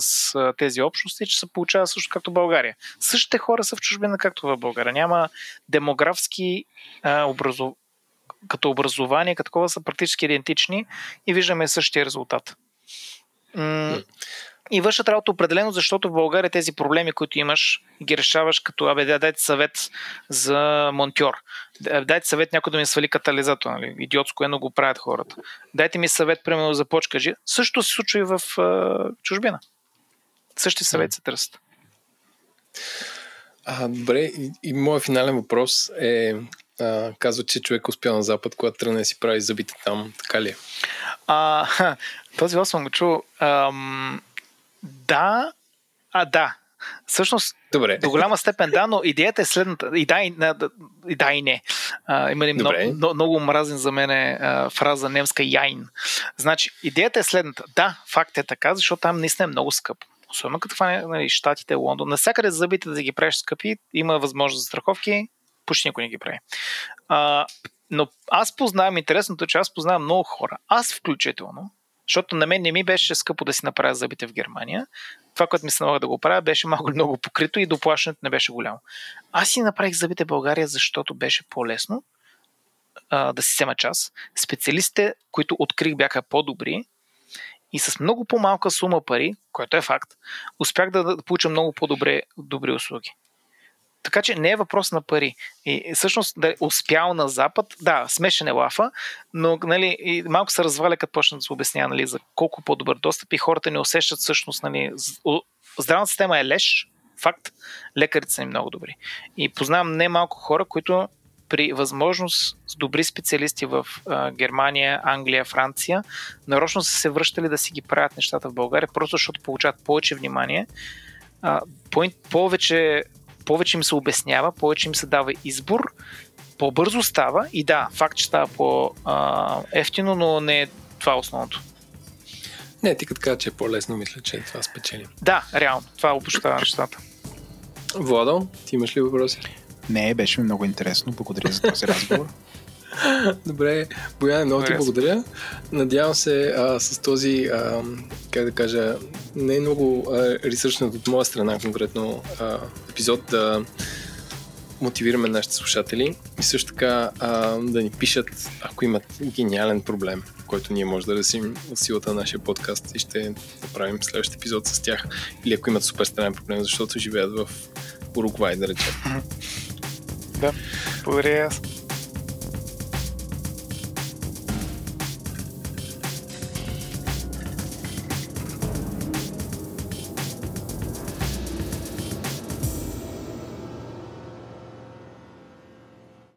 тези общности, че се получава също както България. Същите хора са в чужбина както в България. Няма демографски а, образов... като образование, като такова са практически идентични и виждаме същия резултат. М- и вършат работа определено, защото в България тези проблеми, които имаш, ги решаваш като абе, дайте съвет за монтьор. Дайте съвет някой да ми свали катализатор. Нали? Идиотско е, но го правят хората. Дайте ми съвет, примерно, за почкажи. Също се случва и в е, чужбина. Същи съвет се търсят. А, добре, и, и моят финален въпрос е а, казва, че човек успял на Запад, когато тръгне си прави зъбите там. Така ли е? А, ха, този въпрос съм го чул. Ам, да, а да. Всъщност, добре, до голяма степен да, но идеята е следната. И да, и, и, да, и не. А, има ли много, много, много мразен за мен е, а, фраза немска яйн. Значи, идеята е следната. Да, факт е така, защото там наистина е много скъпо. Особено като това, нали, щатите, Лондон. Навсякъде зъбите да ги правиш скъпи, има възможност за страховки, почти никой не ги прави. А, но аз познавам, интересното, че аз познавам много хора. Аз включително, защото на мен не ми беше скъпо да си направя зъбите в Германия. Това, което ми се налага да го правя, беше малко много покрито и доплащането не беше голямо. Аз си направих зъбите в България, защото беше по-лесно а, да си взема час. Специалистите, които открих, бяха по-добри и с много по-малка сума пари, което е факт, успях да получа много по-добре добри услуги. Така че не е въпрос на пари. И всъщност да е успял на Запад, да, смешен е лафа, но нали, и малко се разваля, като почна да се обясня, нали, за колко по-добър достъп и хората не усещат всъщност, нали, здравната система е леш, факт, лекарите са ни много добри. И познавам не малко хора, които при възможност с добри специалисти в а, Германия, Англия, Франция, нарочно са се връщали да си ги правят нещата в България, просто защото получават повече внимание, а, повече повече им се обяснява, повече им се дава избор, по-бързо става и да, факт, че става по-ефтино, но не е това основното. Не, ти като кажа, че е по-лесно, мисля, че е това спечели. Да, реално, това обобщава нещата. Владо, ти имаш ли въпроси? Не, беше ми много интересно, благодаря за този разговор. Добре, Бояне, много ти благодаря. Надявам се а, с този, а, как да кажа, не е много ресърчнат от моя страна конкретно а, епизод да мотивираме нашите слушатели и също така а, да ни пишат, ако имат гениален проблем, който ние може да решим от силата на нашия подкаст и ще направим следващия епизод с тях, или ако имат супер странен проблем, защото живеят в Уругвай, да речем. Да, благодаря аз.